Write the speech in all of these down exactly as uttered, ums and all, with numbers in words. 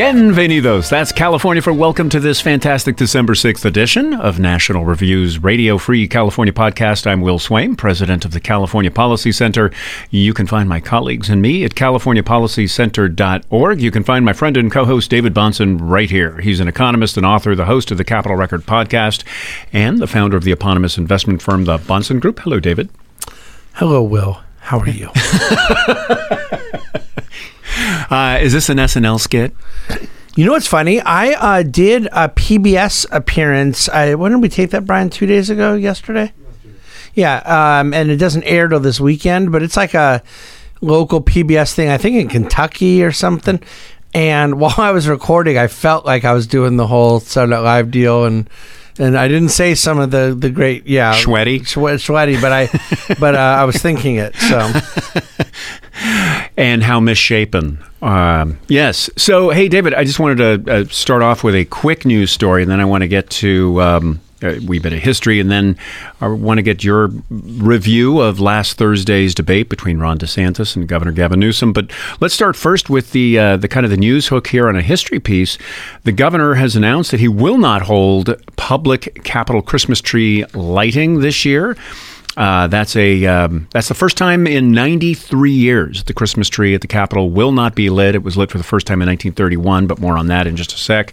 Bienvenidos. That's California for welcome to this fantastic December sixth edition of National Review's Radio Free California podcast. I'm Will Swaim, president of the California Policy Center. You can find my colleagues and me at california policy center dot org. You can find my friend and co-host David Bahnsen right here. He's an economist and author, the host of the Capital Record podcast, and the founder of the eponymous investment firm, the Bahnsen Group. Hello, David. Hello, Will. How are you? Uh, is this an S N L skit? You know what's funny? I uh, did a P B S appearance. I, when did we take that, Brian? Two days ago? Yesterday? yesterday. Yeah, um, and it doesn't air till this weekend, but it's like a local P B S thing, I think in Kentucky or something. And while I was recording, I felt like I was doing the whole Saturday Night Live deal, and and I didn't say some of the, the great, yeah. Sweaty? Swe- sweaty, but I, but uh, I was thinking it, so... And how misshapen. Um, yes. So, hey, David, I just wanted to uh, start off with a quick news story, and then I want to get to um, a wee bit of history, and then I want to get your review of last Thursday's debate between Ron DeSantis and Governor Gavin Newsom. But let's start first with the uh, the kind of the news hook here on a history piece. The governor has announced that he will not hold public Capitol Christmas tree lighting this year. Uh, that's a um, that's the first time in ninety-three years the Christmas tree at the Capitol will not be lit. It was lit for the first time in nineteen thirty-one, but more on that in just a sec.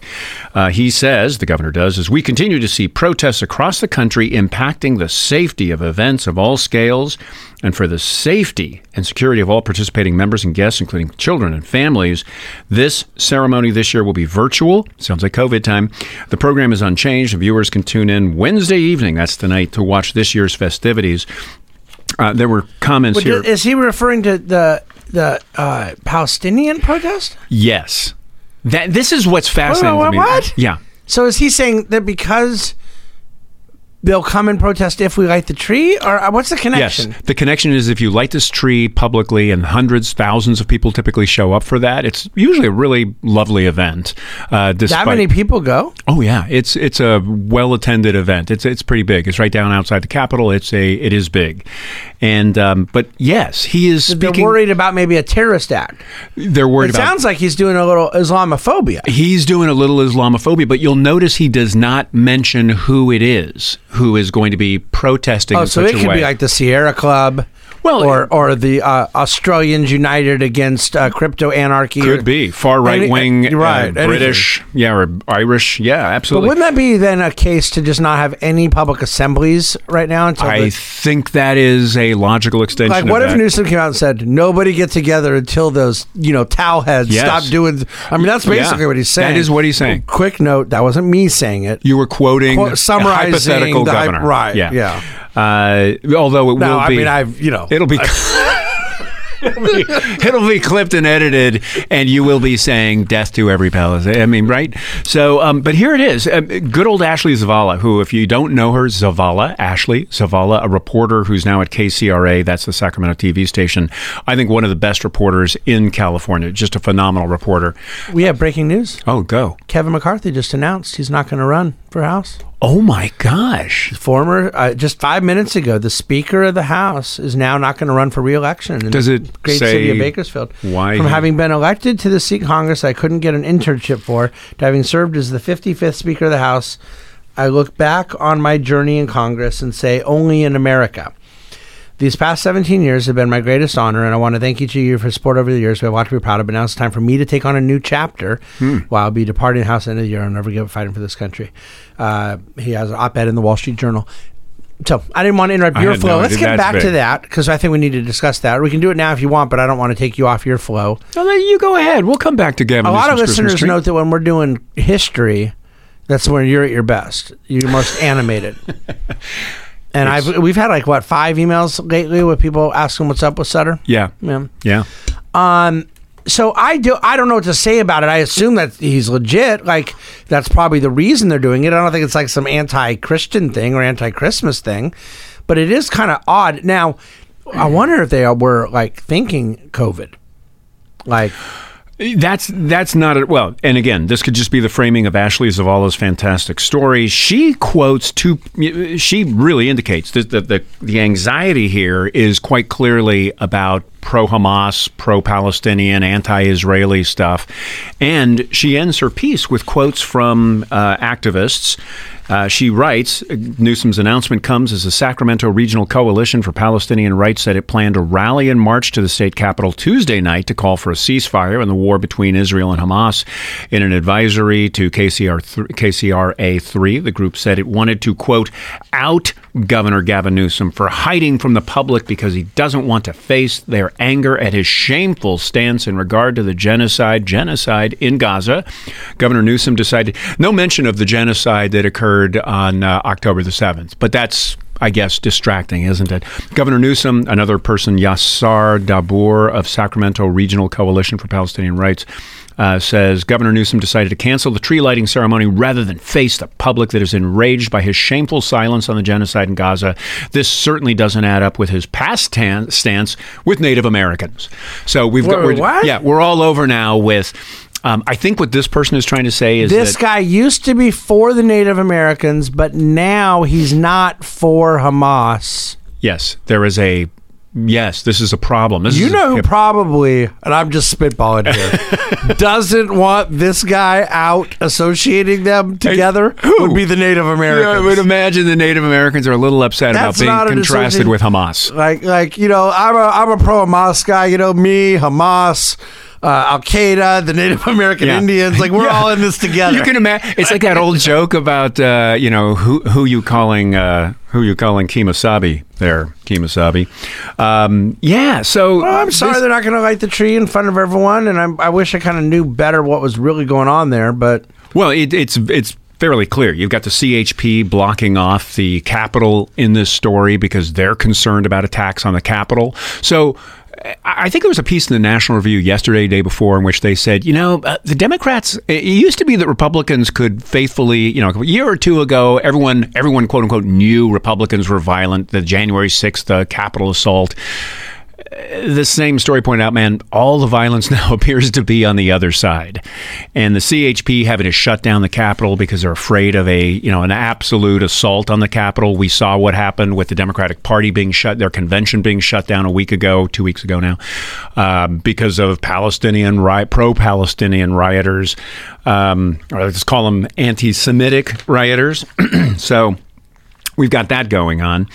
Uh, he says, the governor does, as we continue to see protests across the country impacting the safety of events of all scales, and for the safety and security of all participating members and guests, including children and families, this ceremony this year will be virtual. Sounds like COVID time. The program is unchanged. Viewers can tune in Wednesday evening, that's tonight, to watch this year's festivities. Uh, there were comments but here. Is he referring to the the uh, Palestinian protest? Yes. That, this is what's fascinating. Wait, wait, wait, what? To me. Yeah. So is he saying that because they'll come and protest if we light the tree? Or uh, what's the connection? Yes. The connection is if you light this tree publicly, and hundreds, thousands of people typically show up for that, it's usually a really lovely event. Uh, despite, that many people go? Oh, yeah. It's it's a well-attended event. It's it's pretty big. It's right down outside the Capitol. It's a, it is big. And um, but yes, he is speaking... They're worried about maybe a terrorist act. They're worried it about... It sounds like he's doing a little Islamophobia. He's doing a little Islamophobia, but you'll notice he does not mention who it is who is going to be protesting oh, in so such a way. Oh, so it could be like the Sierra Club well, or or the uh, Australians United Against uh, Crypto Anarchy. Could or, be. Far right-wing, any, uh, right, uh, British, anything. yeah, or Irish. Yeah, absolutely. But wouldn't that be then a case to just not have any public assemblies right now? Until I the, think that is a logical extension Like, of what that. If Newsom came out and said, nobody get together until those, you know, towel heads yes. stop doing... I mean, that's basically yeah. what he's saying. That is what he's saying. Well, quick note, that wasn't me saying it. You were quoting Qu- summarizing hypothetical governor. I, right, yeah. yeah. Uh, although it no, will be... I mean, I've, you know... It'll be... it'll, be it'll be clipped and edited, and you will be saying death to every Palestinian. I mean, right? So, um, but here it is. Um, good old Ashley Zavala, who, if you don't know her, Zavala, Ashley Zavala, a reporter who's now at K C R A, that's the Sacramento T V station. I think one of the best reporters in California, just a phenomenal reporter. We have breaking news. Oh, go. Kevin McCarthy just announced he's not going to run for House. Oh my gosh. Former, uh, just five minutes ago, the Speaker of the House is now not going to run for re-election in Does it the great say city of Bakersfield. Why? From having been elected to the seat in Congress I couldn't get an internship for, to having served as the fifty-fifth Speaker of the House, I look back on my journey in Congress and say, only in America. These past seventeen years have been my greatest honor, and I want to thank each of you for your support over the years. We have a lot to be proud of, but now it's time for me to take on a new chapter. Hmm. While I'll be departing the House at the end of the year, I'll never give up fighting for this country. Uh, he has an op-ed in the Wall Street Journal. So I didn't want to interrupt your flow. No, Let's get back big. to that, because I think we need to discuss that. We can do it now if you want, but I don't want to take you off your flow. No, then you go ahead. We'll come back to Gavin. A lot of listeners note that when we're doing history, that's when you're at your best. You're most animated. And I've we've had like what five emails lately with people asking what's up with Sutter. Yeah, yeah, yeah. Um, so I do. I don't know what to say about it. I assume that he's legit. Like that's probably the reason they're doing it. I don't think it's like some anti-Christian thing or anti-Christmas thing, but it is kind of odd. Now, I wonder if they were like thinking COVID, like. That's that's not it. Well, and again, this could just be the framing of Ashley Zavala's fantastic story. She quotes two. She really indicates that the, the the anxiety here is quite clearly about pro-Hamas, pro-Palestinian, anti-Israeli stuff. And she ends her piece with quotes from uh, activists. Uh, she writes, Newsom's announcement comes as the Sacramento Regional Coalition for Palestinian Rights said it planned a rally and march to the state capitol Tuesday night to call for a ceasefire in the war between Israel and Hamas. In an advisory to K C R A three, the group said it wanted to, quote, out Governor Gavin Newsom for hiding from the public because he doesn't want to face their anger at his shameful stance in regard to the genocide, genocide in Gaza. Governor Newsom decided no mention of the genocide that occurred on uh, October the seventh. But that's, I guess, distracting, isn't it? Governor Newsom, another person, Yasser Dabur of Sacramento Regional Coalition for Palestinian Rights, uh, says Governor Newsom decided to cancel the tree lighting ceremony rather than face the public that is enraged by his shameful silence on the genocide in Gaza. This certainly doesn't add up with his past tan- stance with Native Americans. So we've got, we're, what? yeah, we're all over now with. Um, I think what this person is trying to say is this that guy used to be for the Native Americans, but now he's not for Hamas. Yes, there is a yes. This is a problem. This you is know a, who probably, and I'm just spitballing here, doesn't want this guy out associating them together. I, who would be the Native Americans? Yeah, I would imagine the Native Americans are a little upset That's about being contrasted with Hamas. Like, like you know, I'm a I'm a pro Hamas guy. You know, me Hamas. Uh, Al Qaeda, the Native American yeah. Indians, like we're yeah. all in this together. You can imagine. It's like that old joke about uh, you know who who you calling uh, who you calling Kemosabe there, Kemosabe. Um, yeah. So well, I'm sorry this, they're not going to light the tree in front of everyone, and I, I wish I kind of knew better what was really going on there. But well, it, it's it's. fairly clear. You've got the C H P blocking off the Capitol in this story because they're concerned about attacks on the Capitol. So I think there was a piece in the National Review yesterday, day before, in which they said, you know, uh, the Democrats, it used to be that Republicans could faithfully, you know, a year or two ago, everyone, everyone, quote unquote, knew Republicans were violent, the January sixth uh, Capitol assault. The same story pointed out, man, all the violence now appears to be on the other side. And the C H P having to shut down the Capitol because they're afraid of a, you know, an absolute assault on the Capitol. We saw what happened with the Democratic Party being shut, their convention being shut down a week ago, two weeks ago now, um, because of Palestinian, ri- pro-Palestinian rioters, um, or let's call them anti-Semitic rioters. So we've got that going on.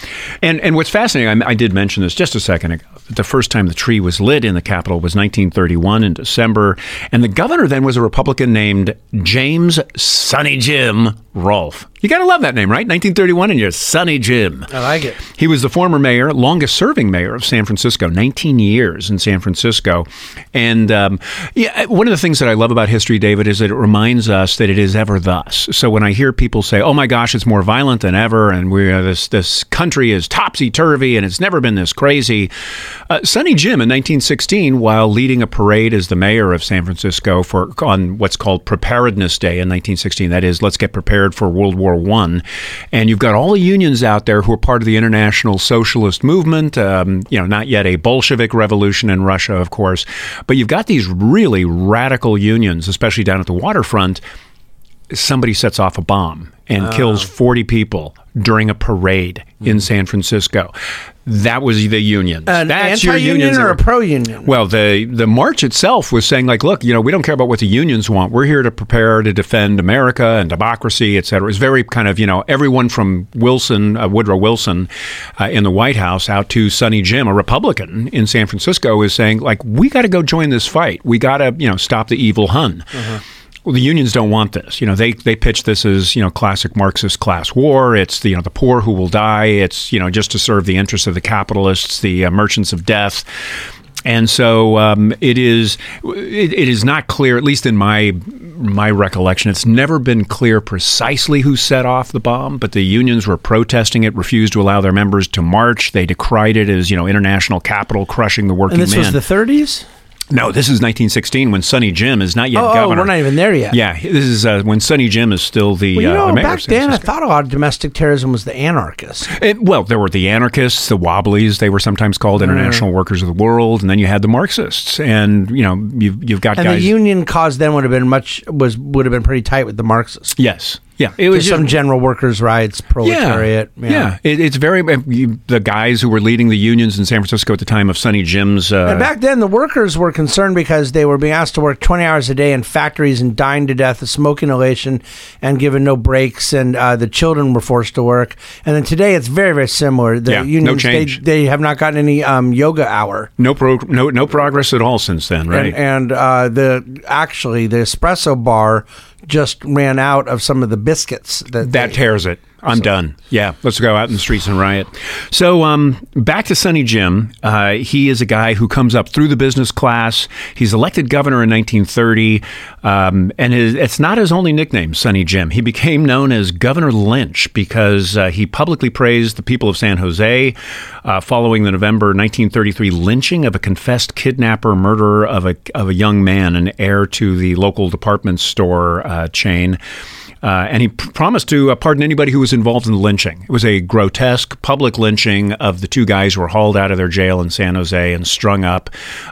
And and what's fascinating, I, I did mention this just a second ago, the first time the tree was lit in the Capitol was nineteen thirty-one in December. And the governor then was a Republican named James Sunny Jim Rolph. You got to love that name, right? nineteen thirty-one and you're Sunny Jim. I like it. He was the former mayor, longest serving mayor of San Francisco, nineteen years in San Francisco. And um, yeah, one of the things that I love about history, David, is that it reminds us that it is ever thus. So when I hear people say, oh my gosh, it's more violent than ever and we uh, this this country is topsy-turvy and it's never been this crazy. Uh, Sunny Jim in nineteen sixteen, while leading a parade as the mayor of San Francisco for on what's called Preparedness Day in nineteen sixteen, that is, let's get prepared for World War One, and you've got all the unions out there who are part of the international socialist movement, um, you know, not yet a Bolshevik revolution in Russia, of course, but you've got these really radical unions, especially down at the waterfront. Somebody sets off a bomb and uh. kills forty people during a parade mm. in San Francisco. That was the unions. An That's anti-union your unions or a pro-union? Well, the, the march itself was saying, like, look, you know, we don't care about what the unions want. We're here to prepare to defend America and democracy, et cetera. It was very kind of, you know, everyone from Wilson, uh, Woodrow Wilson uh, in the White House out to Sunny Jim, a Republican in San Francisco, is saying, like, we got to go join this fight. We got to, you know, stop the evil Hun. Uh-huh. Well, the unions don't want this. You know, they they pitch this as, you know, classic Marxist class war. It's the, you know, the poor who will die. It's, you know, just to serve the interests of the capitalists, the uh, merchants of death. And so um, it is it, it is not clear, at least in my my recollection, it's never been clear precisely who set off the bomb, but the unions were protesting it, refused to allow their members to march. They decried it as, you know, international capital crushing the working man. And this man. was the thirties? No, this is nineteen sixteen when Sunny Jim is not yet oh, governor. Oh, we're not even there yet. Yeah, this is uh, when Sunny Jim is still the, well, you know, uh, the mayor. Back then, I thought a lot of domestic terrorism was the anarchists. It, well, there were the anarchists, the Wobblies. They were sometimes called mm. International Workers of the World, and then you had the Marxists. And you know, you've you've got and guys. And the union cause then would have been much was would have been pretty tight with the Marxists. Yes. Yeah, it was just, some general workers' rights, proletariat. Yeah, yeah. yeah. It, it's very you, the guys who were leading the unions in San Francisco at the time of Sunny Jim's. Uh, and back then, the workers were concerned because they were being asked to work twenty hours a day in factories and dying to death of smoke inhalation and given no breaks, and uh, the children were forced to work. And then today, it's very, very similar. The yeah, unions, no change. They, they have not gotten any um, yoga hour. No, pro, no, no progress at all since then, right? And, and uh, the actually the espresso bar just ran out of some of the biscuits. That, that they, tears it. I'm so. done. Yeah, let's go out in the streets and riot. So um, back to Sunny Jim. Uh, he is a guy who comes up through the business class. He's elected governor in nineteen thirty, um, and his, it's not his only nickname, Sunny Jim. He became known as Governor Lynch because uh, he publicly praised the people of San Jose uh, following the November nineteen thirty-three lynching of a confessed kidnapper, murderer of a of a young man, an heir to the local department store uh, chain. Uh, and he pr- promised to uh, pardon anybody who was involved in the lynching. It was a grotesque public lynching of the two guys who were hauled out of their jail in San Jose and strung up.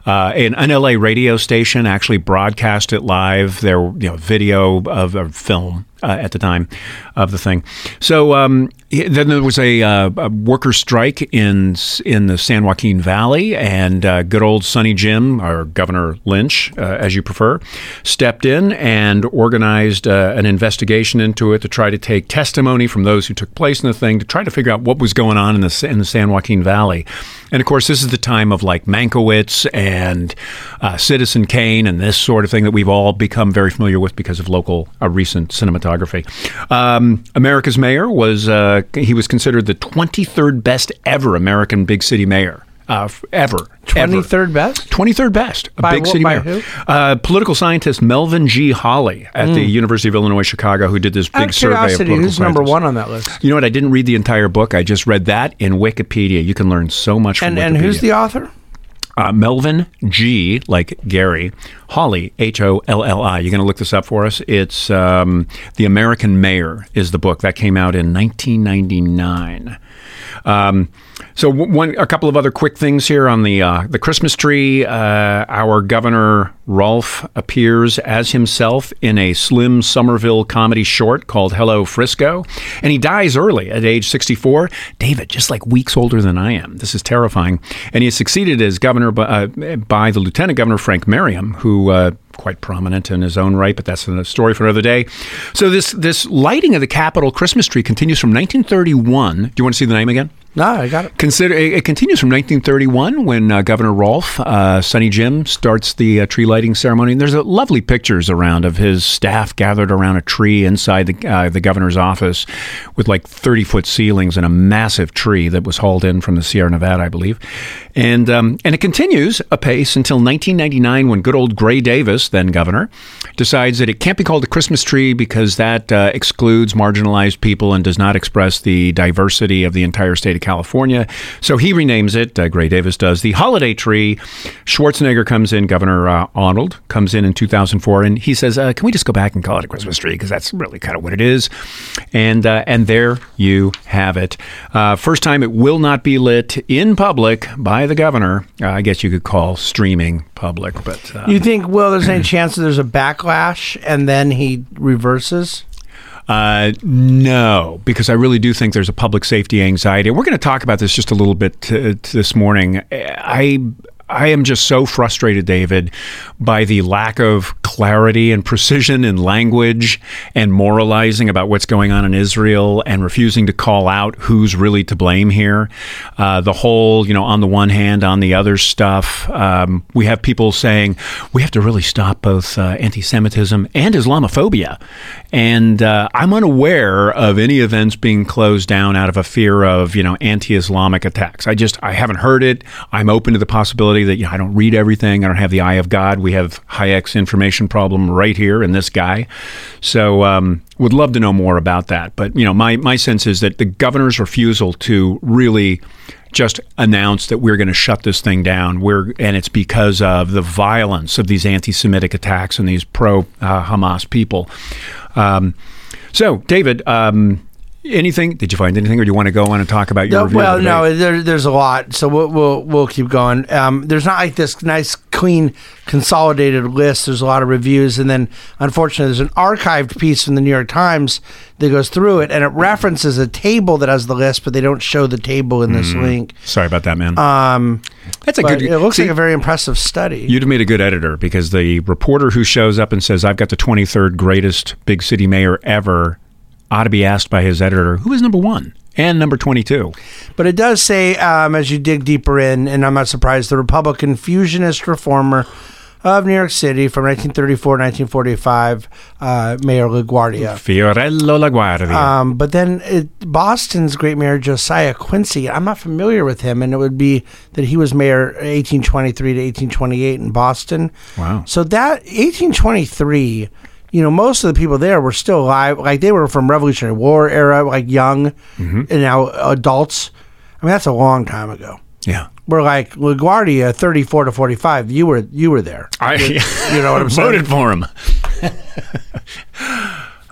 Uh, an, an L A radio station actually broadcast it live. There were you know, video of a film uh, at the time of the thing. So um, then there was a, uh, a worker strike in in the San Joaquin Valley, and uh, good old Sunny Jim, or Governor Lynch, uh, as you prefer, stepped in and organized uh, an investigation into it to try to take testimony from those who took place in the thing to try to figure out what was going on in the in the San Joaquin Valley. And of course, this is the time of like Mankiewicz and uh, Citizen Kane and this sort of thing that we've all become very familiar with because of local uh, recent cinematography. Um, America's mayor was uh, he was considered the twenty-third best ever American big city mayor. Uh, ever. twenty-third best? twenty-third best. A by big what, city by mayor. Who? Uh, political scientist Melvin G. Holli at mm. the University of Illinois, Chicago, who did this big out survey of political scientists. Who's number one on that list? You know what? I didn't read the entire book. I just read that in Wikipedia. You can learn so much from and, Wikipedia. And who's the author? Uh, Melvin G, like Gary, Holli, H O L L I. You're going to look this up for us. It's um, The American Mayor is the book. That came out in nineteen ninety-nine. Um, so one, a couple of other quick things here on the uh, the Christmas tree. Uh, our Governor Rolph appears as himself in a Slim Somerville comedy short called Hello, Frisco. And he dies early at age sixty-four. David, just like weeks older than I am. This is terrifying. And he is succeeded as governor by, uh, by the Lieutenant Governor Frank Merriam, who... Uh, quite prominent in his own right, but that's a story for another day. So this this lighting of the Capitol Christmas tree continues from nineteen thirty-one. Do you want to see the name again? No, I got it. Consider It, it continues from nineteen thirty-one when uh, Governor Rolph, uh, Sunny Jim, starts the uh, tree lighting ceremony. And there's uh, lovely pictures around of his staff gathered around a tree inside the, uh, the governor's office with like thirty-foot ceilings and a massive tree that was hauled in from the Sierra Nevada, I believe. And, um, and it continues apace until nineteen ninety-nine when good old Gray Davis, then governor, decides that it can't be called a Christmas tree because that uh, excludes marginalized people and does not express the diversity of the entire state of California. So he renames it, uh, Gray Davis does, the holiday tree. Schwarzenegger comes in, Governor uh, Arnold comes in in two thousand four, and he says, uh, can we just go back and call it a Christmas tree? Because that's really kind of what it is. And, uh, and there you have it. Uh, first time it will not be lit in public by the governor. Uh, I guess you could call streaming public. But um, you think, well, there's any chance that there's a backlash and then he reverses? Uh, no, because I really do think there's a public safety anxiety. We're going to talk about this just a little bit t- t- this morning. I I am just so frustrated, David, by the lack of clarity and precision in language and moralizing about what's going on in Israel and refusing to call out who's really to blame here. Uh, the whole, you know, on the one hand, on the other stuff. Um, we have people saying we have to really stop both uh, anti-Semitism and Islamophobia. And uh, I'm unaware of any events being closed down out of a fear of, you know, anti-Islamic attacks. I just, I haven't heard it. I'm open to the possibility that, you know, I don't read everything. I don't have the eye of God. We have Hayek's information problem right here in this guy. So um, would love to know more about that. But, you know, my, my sense is that the governor's refusal to really just announced that we're going to shut this thing down. We're and it's because of the violence of these anti-Semitic attacks and these pro-Hamas uh, people. Um, so, David, um, Anything? Did you find anything, or do you want to go on and talk about your no, review? Well, of the no, there, there's a lot, so we'll we'll, we'll keep going. Um, there's not like this nice, clean, consolidated list. There's a lot of reviews, and then, unfortunately, there's an archived piece from the New York Times that goes through it, and it references a table that has the list, but they don't show the table in this mm. link. Sorry about that, man. Um, That's a good. It looks see, like a very impressive study. You'd have made a good editor, because the reporter who shows up and says, "I've got the twenty-third greatest big city mayor ever," ought to be asked by his editor, who is number one and number twenty-two. But it does say, um, as you dig deeper in, and I'm not surprised, the Republican fusionist reformer of New York City from nineteen thirty-four to nineteen forty-five, uh, Mayor LaGuardia. Fiorello LaGuardia. Um, but then it, Boston's great mayor, Josiah Quincy, I'm not familiar with him, and it would be that he was mayor eighteen twenty-three to eighteen twenty-eight in Boston. Wow. So that eighteen twenty-three... You know, most of the people there were still alive. Like, they were from Revolutionary War era, like young, mm-hmm. and now adults. I mean, that's a long time ago. Yeah. We're like LaGuardia, thirty-four to forty-five. You were you were there. I you, you know what I'm saying? Voted for him.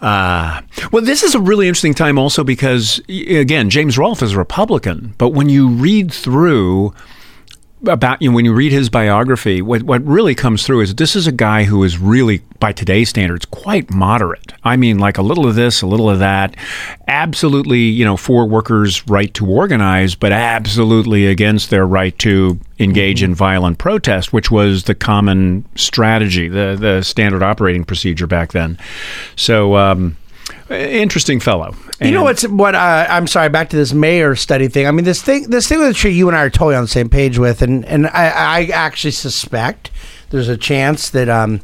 uh, well, this is a really interesting time also because, again, James Rolph is a Republican. But when you read through... about you know, when you read his biography, what what really comes through is this is a guy who is really, by today's standards, quite moderate. I mean, like a little of this, a little of that, absolutely, you know, for workers' right to organize, but absolutely against their right to engage in violent protest, which was the common strategy, the the standard operating procedure back then. So, um, interesting fellow. And you know what's what? Uh, I'm sorry. Back to this mayor study thing. I mean, this thing, this thing with the tree. You and I are totally on the same page with, and and I, I actually suspect there's a chance that um,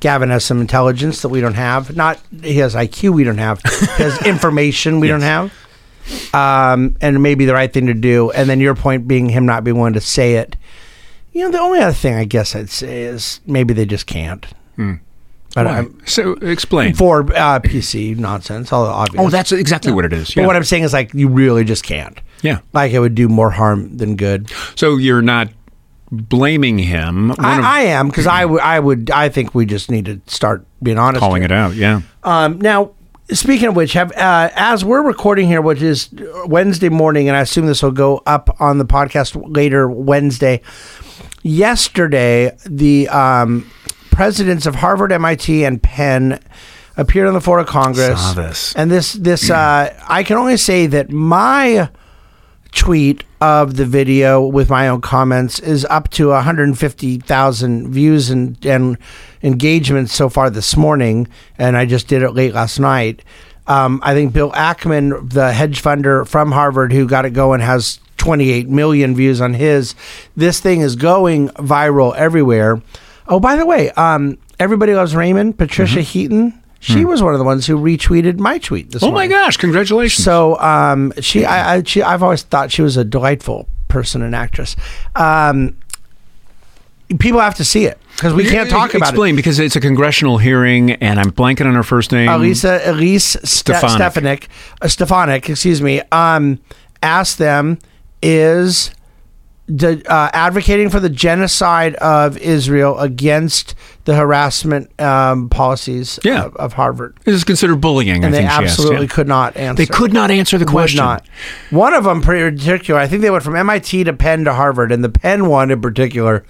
Gavin has some intelligence that we don't have. Not he has I Q we don't have. He has information we yes. don't have. Um, and maybe the right thing to do. And then your point being him not being willing to say it. You know, the only other thing I guess I'd say is maybe they just can't. Hmm. But I'm, so explain for uh, P C nonsense. All obvious. Oh, that's exactly yeah. what it is. Yeah. But what I'm saying is, like, you really just can't. Yeah, like it would do more harm than good. So you're not blaming him. I, of, I am because I, w- I would. I think we just need to start being honest, calling here. It out. Yeah. Um, now, speaking of which, have uh, as we're recording here, which is Wednesday morning, and I assume this will go up on the podcast later Wednesday. Yesterday, the. Um, Presidents of Harvard, M I T, and Penn appeared on the floor of Congress. Saw this. And this, this, uh, I can only say that my tweet of the video with my own comments is up to one hundred fifty thousand views and, and engagements so far this morning. And I just did it late last night. Um, I think Bill Ackman, the hedge funder from Harvard who got it going, has twenty-eight million views on his. This thing is going viral everywhere. Oh, by the way, um, Everybody Loves Raymond, Patricia mm-hmm. Heaton, she mm. was one of the ones who retweeted my tweet this oh morning. Oh my gosh, congratulations. So um, she, I, I, she, I've always thought she was a delightful person and actress. Um, people have to see it because we can't talk about it. Explain, because it's a congressional hearing and I'm blanking on her first name. Elise, Elise Stefanik, uh, Stefanik, excuse me, um, asked them, is... The, uh, advocating for the genocide of Israel against the harassment um, policies yeah. of, of Harvard. This is considered bullying, and I they think absolutely she asked, yeah. could not answer. They could not answer the question. Would not. One of them, in particular, I think they went from M I T to Penn to Harvard, and the Penn one in particular.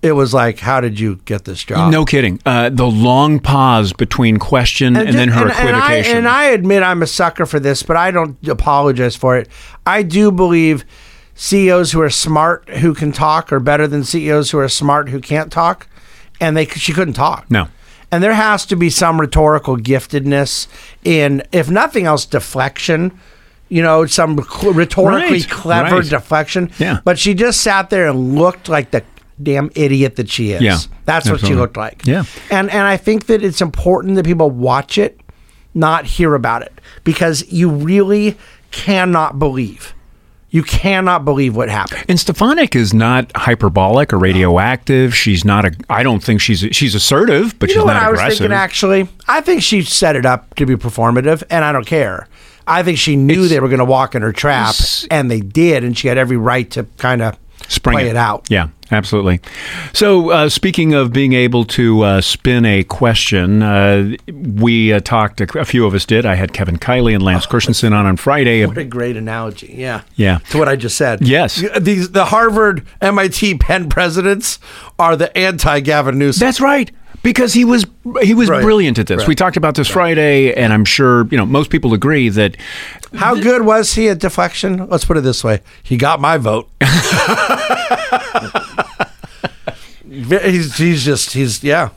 It was like, how did you get this job? No kidding. Uh, the long pause between question and, and just, then her and, equivocation. And I, and I admit I'm a sucker for this, but I don't apologize for it. I do believe C E Os who are smart, who can talk, are better than C E Os who are smart, who can't talk. And they she couldn't talk. No. And there has to be some rhetorical giftedness in, if nothing else, deflection. You know, some rhetorically right, clever right. deflection. Yeah. But she just sat there and looked like the damn idiot that she is. Yeah, that's absolutely. What she looked like. Yeah. And and I think that it's important that people watch it, not hear about it. Because you really cannot believe. You cannot believe what happened. And Stefanik is not hyperbolic or radioactive. She's not a. I don't think she's she's assertive, but you she's know what not I aggressive. I was thinking actually. I think she set it up to be performative, and I don't care. I think she knew it's, they were going to walk in her trap, and they did, and she had every right to kind of Spring play it. it out. Yeah, absolutely. So uh, speaking of being able to uh, spin a question, uh, we uh, talked, a, a few of us did. I had Kevin Kiley and Lance oh, Christensen on on Friday. What a great analogy, yeah. Yeah. To what I just said. Yes. These, the Harvard, M I T, Penn presidents are the anti-Gavin Newsom. That's right. Because he was he was right. brilliant at this. Right. We talked about this right. Friday, and I'm sure you know most people agree that. How th- good was he at deflection? Let's put it this way: he got my vote. he's, he's just he's yeah.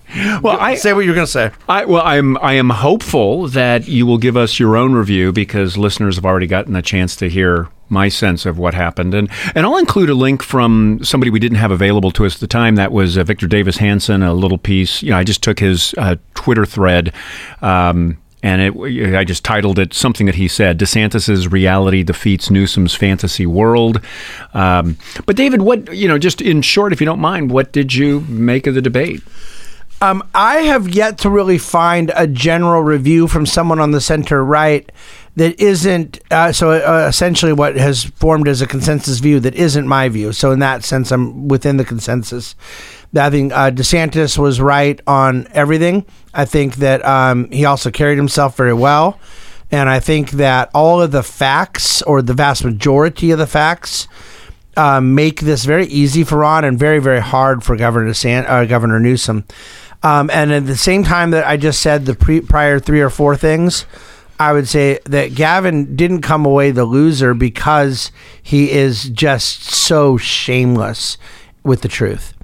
Well, I say what you're going to say. I well, I'm I am hopeful that you will give us your own review because listeners have already gotten a chance to hear my sense of what happened. And and I'll include a link from somebody we didn't have available to us at the time. That was uh, Victor Davis Hanson, a little piece. You know, I just took his uh, Twitter thread um, and it, I just titled it something that he said, DeSantis's reality defeats Newsom's fantasy world. Um, but David, what, you know, just in short, if you don't mind, what did you make of the debate? Um, I have yet to really find a general review from someone on the center right that isn't, uh, so uh, essentially what has formed as a consensus view that isn't my view. So in that sense, I'm within the consensus. I think uh, DeSantis was right on everything. I think that um, he also carried himself very well. And I think that all of the facts, or the vast majority of the facts, uh, make this very easy for Ron and very, very hard for Governor DeSantis, uh, Governor Newsom. Um, and at the same time that I just said the pre- prior three or four things, I would say that Gavin didn't come away the loser because he is just so shameless with the truth.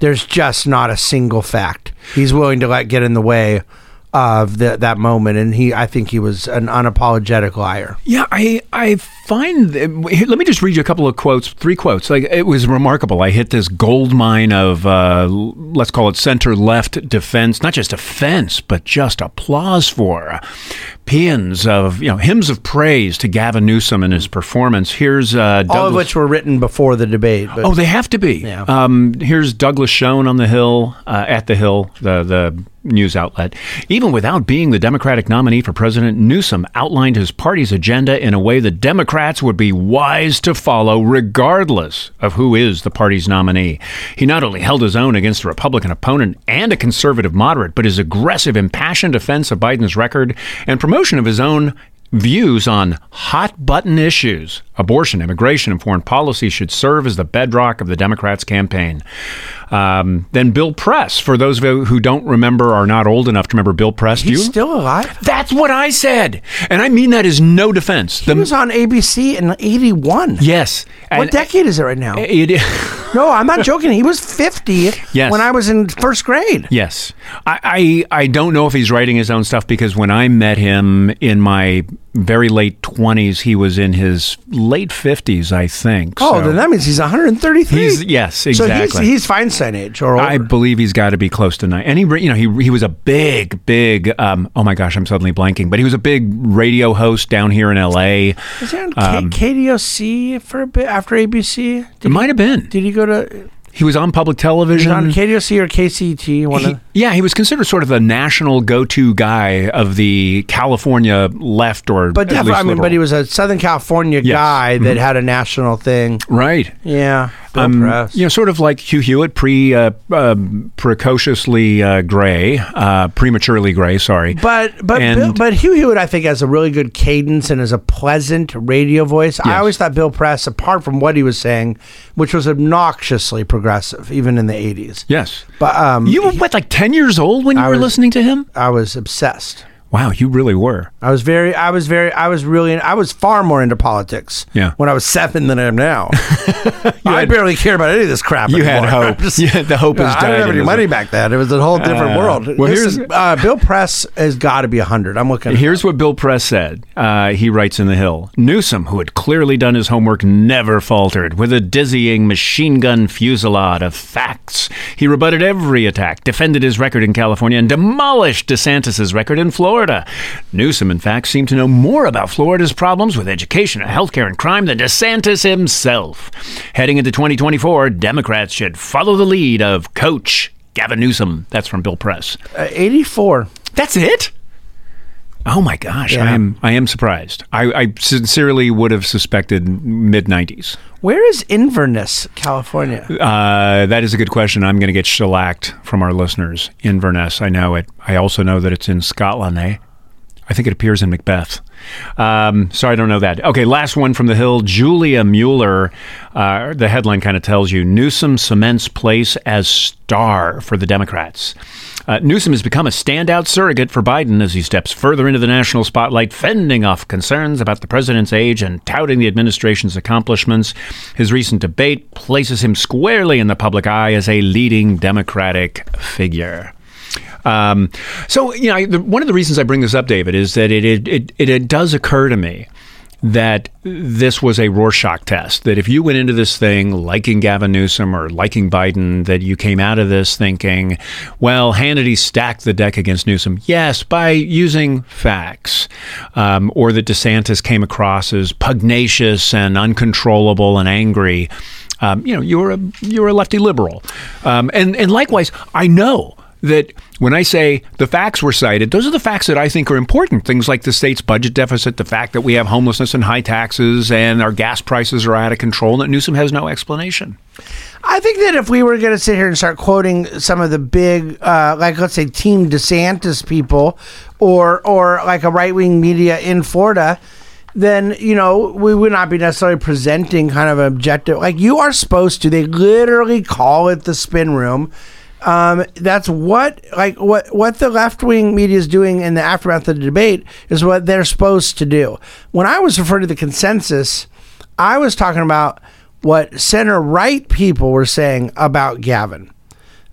There's just not a single fact he's willing to let get in the way of the, that moment, and he, I think he was an unapologetic liar. Yeah, I I find, that, let me just read you a couple of quotes, three quotes. Like, it was remarkable. I hit this gold mine of, uh, let's call it center-left defense, not just offense, but just applause for. Pins of, you know, hymns of praise to Gavin Newsom and his performance. Here's uh, Douglas, all of which were written before the debate. But, oh, they have to be. Yeah. Um, here's Douglas Schoen on the Hill, uh, at the Hill, the the news outlet. Even without being the Democratic nominee for president, Newsom outlined his party's agenda in a way that Democrats would be wise to follow, regardless of who is the party's nominee. He not only held his own against a Republican opponent and a conservative moderate, but his aggressive, impassioned defense of Biden's record and promoted of his own views on hot-button issues, abortion, immigration, and foreign policy should serve as the bedrock of the Democrats' campaign. Um, then Bill Press, for those of you who don't remember, are not old enough to remember Bill Press. He's still alive? That's what I said. And I mean that as no defense. He the, was on A B C in eighty-one. Yes. What decade is it right now? It is. No, I'm not joking. He was fifty yes. when I was in first grade. Yes. I, I I don't know if he's writing his own stuff because when I met him in my very late twenties, he was in his late fifties, I think. Oh, so. Then that means he's one hundred thirty-three. He's, yes, exactly. So he's, he's Feinstein age or older. I believe he's got to be close to nine. And he, you know, he he was a big, big, um, oh my gosh, I'm suddenly blanking, but he was a big radio host down here in L A. Was he on um, K- KDOC for a bit after A B C? Did it might have been. Did he go to... He was on public television. He was on K D O C or K C T. One he, of- yeah, he was considered sort of the national go-to guy of the California left, or but at least I mean, liberal. But he was a Southern California yes. guy that mm-hmm. had a national thing. Right. Yeah. Um, you know, sort of like Hugh Hewitt, pre uh, uh, precociously uh, gray, uh, prematurely gray. Sorry, but but and, Bill, but Hugh Hewitt, I think, has a really good cadence and has a pleasant radio voice. Yes. I always thought Bill Press, apart from what he was saying, which was obnoxiously progressive, even in the eighties. Yes, but um, you were what, like ten years old when you I were was, listening to him? I was obsessed. Wow, you really were. I was very, I was very, I was really, I was far more into politics yeah. when I was seven than I am now. I had, barely care about any of this crap anymore. You had hope. Just, yeah, the hope has died. I didn't have any money it? back then. It was a whole different uh, world. Well, this, here's, uh, Bill Press has got to be one hundred. I'm looking at Here's that. What Bill Press said. Uh, he writes in The Hill, Newsom, who had clearly done his homework, never faltered. With a dizzying machine gun fusillade of facts, he rebutted every attack, defended his record in California, and demolished DeSantis's record in Florida. Florida. Newsom, in fact, seemed to know more about Florida's problems with education, healthcare, and crime than DeSantis himself. Heading into twenty twenty-four, Democrats should follow the lead of Coach Gavin Newsom. That's from Bill Press. Uh, eighty-four. That's it? Oh my gosh, yeah. I am I am surprised. I, I sincerely would have suspected mid nineties. Where is Inverness, California? Uh, that is a good question. I'm going to get shellacked from our listeners. Inverness, I know it. I also know that it's in Scotland, eh? I think it appears in Macbeth. Um, so I don't know that. Okay, last one from The Hill. Julia Mueller, uh, the headline kind of tells you, Newsom cements place as star for the Democrats. Uh, Newsom has become a standout surrogate for Biden as he steps further into the national spotlight, fending off concerns about the president's age and touting the administration's accomplishments. His recent debate places him squarely in the public eye as a leading Democratic figure. Um, so, you know, I, the, one of the reasons I bring this up, David, is that it it, it it it does occur to me that this was a Rorschach test, that if you went into this thing liking Gavin Newsom or liking Biden, that you came out of this thinking, well, Hannity stacked the deck against Newsom. Yes, by using facts, um, or that DeSantis came across as pugnacious and uncontrollable and angry. Um, you know, you were a, you were a lefty liberal. Um, and, and likewise, I know that when I say the facts were cited, those are the facts that I think are important. Things like the state's budget deficit, the fact that we have homelessness and high taxes, and our gas prices are out of control, and that Newsom has no explanation. I think that if we were going to sit here and start quoting some of the big, uh, like let's say Team DeSantis people, or or like a right-wing media in Florida, then, you know, we would not be necessarily presenting kind of an objective. Like you are supposed to, they literally call it the spin room. Um, that's what like what, what the left-wing media is doing in the aftermath of the debate is what they're supposed to do. When I was referring to the consensus, I was talking about what center-right people were saying about Gavin,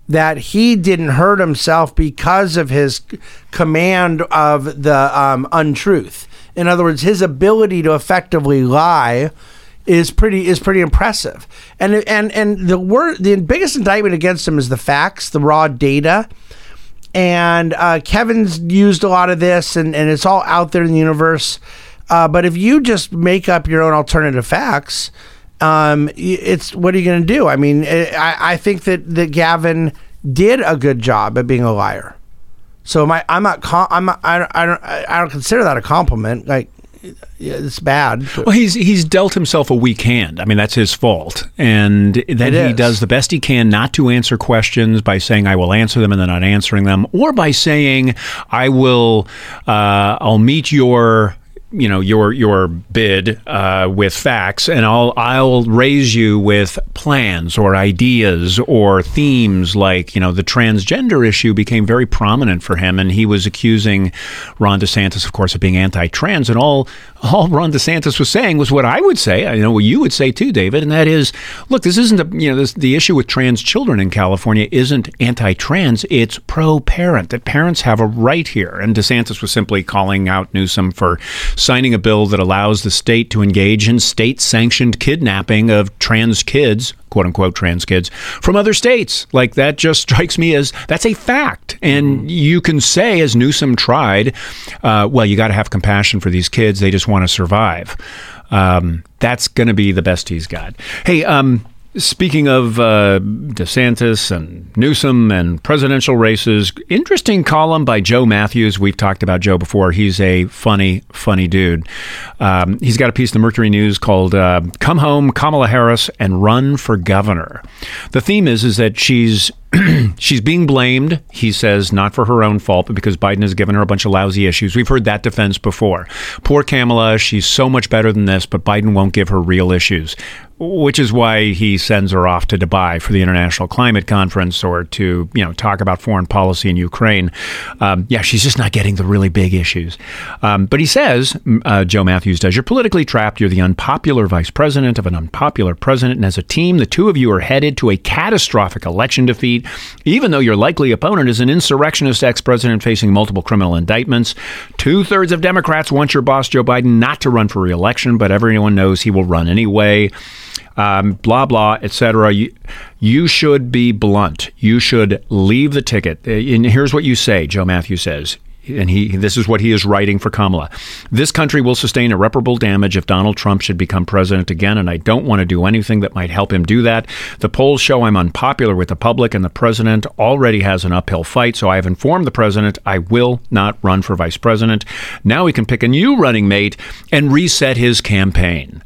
that he didn't hurt himself because of his command of the um, untruth. In other words, his ability to effectively lie is pretty is pretty impressive. And and and the word the biggest indictment against him is the facts, the raw data. And uh, Kevin's used a lot of this, and, and it's all out there in the universe. Uh, but if you just make up your own alternative facts, um, it's what are you going to do? I mean, I, I think that, that Gavin did a good job at being a liar. So my I'm not I'm not, I don't I don't I don't consider that a compliment. Like, yeah, it's bad. Well, he's he's dealt himself a weak hand. I mean, that's his fault. And then he does the best he can not to answer questions by saying, I will answer them, and then not answering them, or by saying, I will, uh, I'll meet your, you know, your your bid uh, with facts, and I'll I'll raise you with plans or ideas or themes like, you know, the transgender issue became very prominent for him, and he was accusing Ron DeSantis, of course, of being anti-trans, and all all Ron DeSantis was saying was what I would say, I know what you would say too, David, and that is, look, this isn't a, you know, this, the issue with trans children in California isn't anti-trans, it's pro-parent, that parents have a right here, and DeSantis was simply calling out Newsom for signing a bill that allows the state to engage in state-sanctioned kidnapping of trans kids, quote-unquote trans kids, from other states. Like, that just strikes me as, that's a fact. And you can say, as Newsom tried, uh, well, you got to have compassion for these kids. They just want to survive. Um, that's going to be the best he's got. Hey, um... Speaking of uh, DeSantis and Newsom and presidential races, interesting column by Joe Matthews. We've talked about Joe before. He's a funny, funny dude. Um, he's got a piece in the Mercury News called uh, Come Home, Kamala Harris, and Run for Governor. The theme is, is that she's she's being blamed, he says, not for her own fault, but because Biden has given her a bunch of lousy issues. We've heard that defense before. Poor Kamala, she's so much better than this, but Biden won't give her real issues, which is why he sends her off to Dubai for the International Climate Conference or to, you know, talk about foreign policy in Ukraine. Um, yeah, she's just not getting the really big issues. Um, but he says, uh, Joe Matthews does, you're politically trapped. You're the unpopular vice president of an unpopular president. And as a team, the two of you are headed to a catastrophic election defeat, even though your likely opponent is an insurrectionist ex-president facing multiple criminal indictments. Two-thirds of Democrats want your boss, Joe Biden, not to run for re-election, but everyone knows he will run anyway. Um, blah, blah, et cetera. You, you should be blunt. You should leave the ticket. And here's what you say, Joe Matthews says. and he this is what he is writing for Kamala. This country will sustain irreparable damage if Donald Trump should become president again, and I don't want to do anything that might help him do that. The polls show I'm unpopular with the public, and the president already has an uphill fight, so I have informed the president I will not run for vice president. Now he can pick a new running mate and reset his campaign.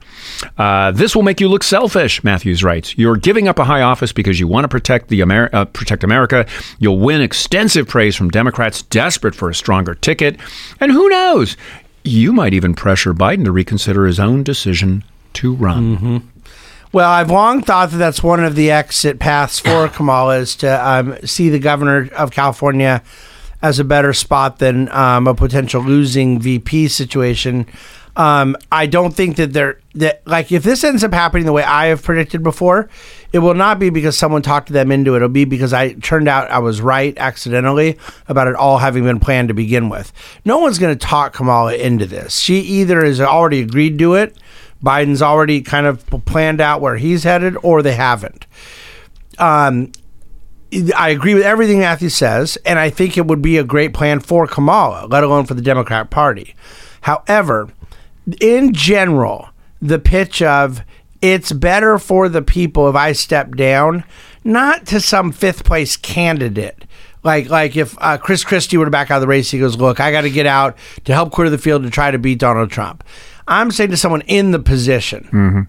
Uh, this will make you look selfish, Matthews writes. You're giving up a high office because you want to protect the Ameri- uh, protect America. You'll win extensive praise from Democrats desperate for a stronger ticket. And who knows? You might even pressure Biden to reconsider his own decision to run. Mm-hmm. Well, I've long thought that that's one of the exit paths for Kamala, is to um, see the governor of California as a better spot than um, a potential losing V P situation. Um, I don't think that they're that like if this ends up happening the way I have predicted before, it will not be because someone talked them into it. It'll be because I turned out I was right accidentally about it all having been planned to begin with. No one's going to talk Kamala into this. She either has already agreed to it, Biden's already kind of planned out where he's headed, or they haven't. Um, I agree with everything Matthew says, and I think it would be a great plan for Kamala, let alone for the Democrat Party. However, in general, the pitch of it's better for the people if I step down, not to some fifth place candidate. Like like if uh, Chris Christie were to back out of the race, he goes, look, I got to get out to help clear the field to try to beat Donald Trump. I'm saying to someone in the position, mm-hmm.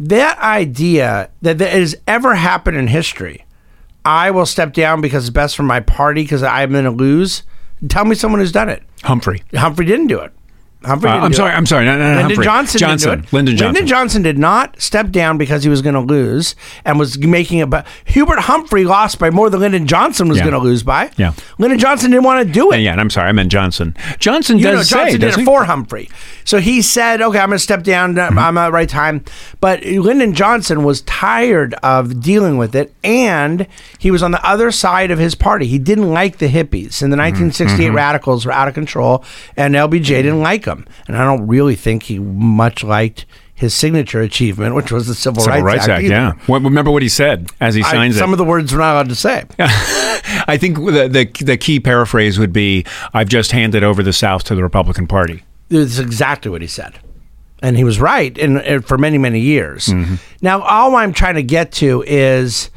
that idea that, that has ever happened in history, I will step down because it's best for my party because I'm going to lose. Tell me someone who's done it. Humphrey. Humphrey didn't do it. Humphrey didn't uh, I'm do sorry, it. I'm sorry. No, no, no, Lyndon Humphrey. Johnson Johnson. Didn't do it. Lyndon Johnson. Lyndon Johnson did not step down because he was going to lose and was making it. But Hubert Humphrey lost by more than Lyndon Johnson was yeah. going to lose by. Yeah. Lyndon Johnson didn't want to do it. And yeah, and I'm sorry, I meant Johnson. Johnson you does know, Johnson say, did it he? for Humphrey. So he said, okay, I'm going to step down. Mm-hmm. I'm at the right time. But Lyndon Johnson was tired of dealing with it, and he was on the other side of his party. He didn't like the hippies, and the nineteen sixty-eight mm-hmm. radicals were out of control, and L B J didn't like him. And I don't really think he much liked his signature achievement, which was the Civil, Civil Rights, Rights Act. Act yeah. Well, remember what he said as he signs I, some it. Some of the words we're not allowed to say. I think the, the the key paraphrase would be, I've just handed over the South to the Republican Party. That's exactly what he said. And he was right in, in, for many, many years. Mm-hmm. Now, all I'm trying to get to is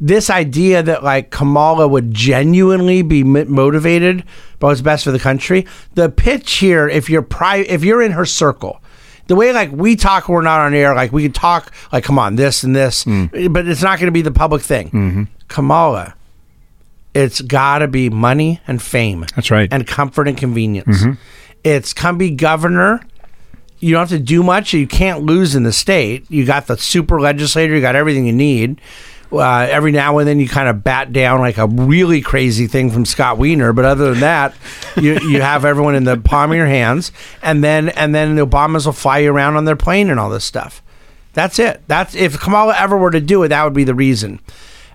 this idea that like Kamala would genuinely be motivated by what's best for the country. The pitch here, if you're pri- if you're in her circle, the way like we talk, we're not on air. Like we can talk, like come on, this and this, mm. but it's not going to be the public thing. Mm-hmm. Kamala, it's got to be money and fame. That's right, and comfort and convenience. Mm-hmm. It's come be governor. You don't have to do much. You can't lose in the state. You got the super legislator. You got everything you need. Uh, every now and then you kind of bat down like a really crazy thing from Scott Wiener, but other than that, you you have everyone in the palm of your hands, and then and then the Obamas will fly you around on their plane and all this stuff. That's it. That's if Kamala ever were to do it, that would be the reason.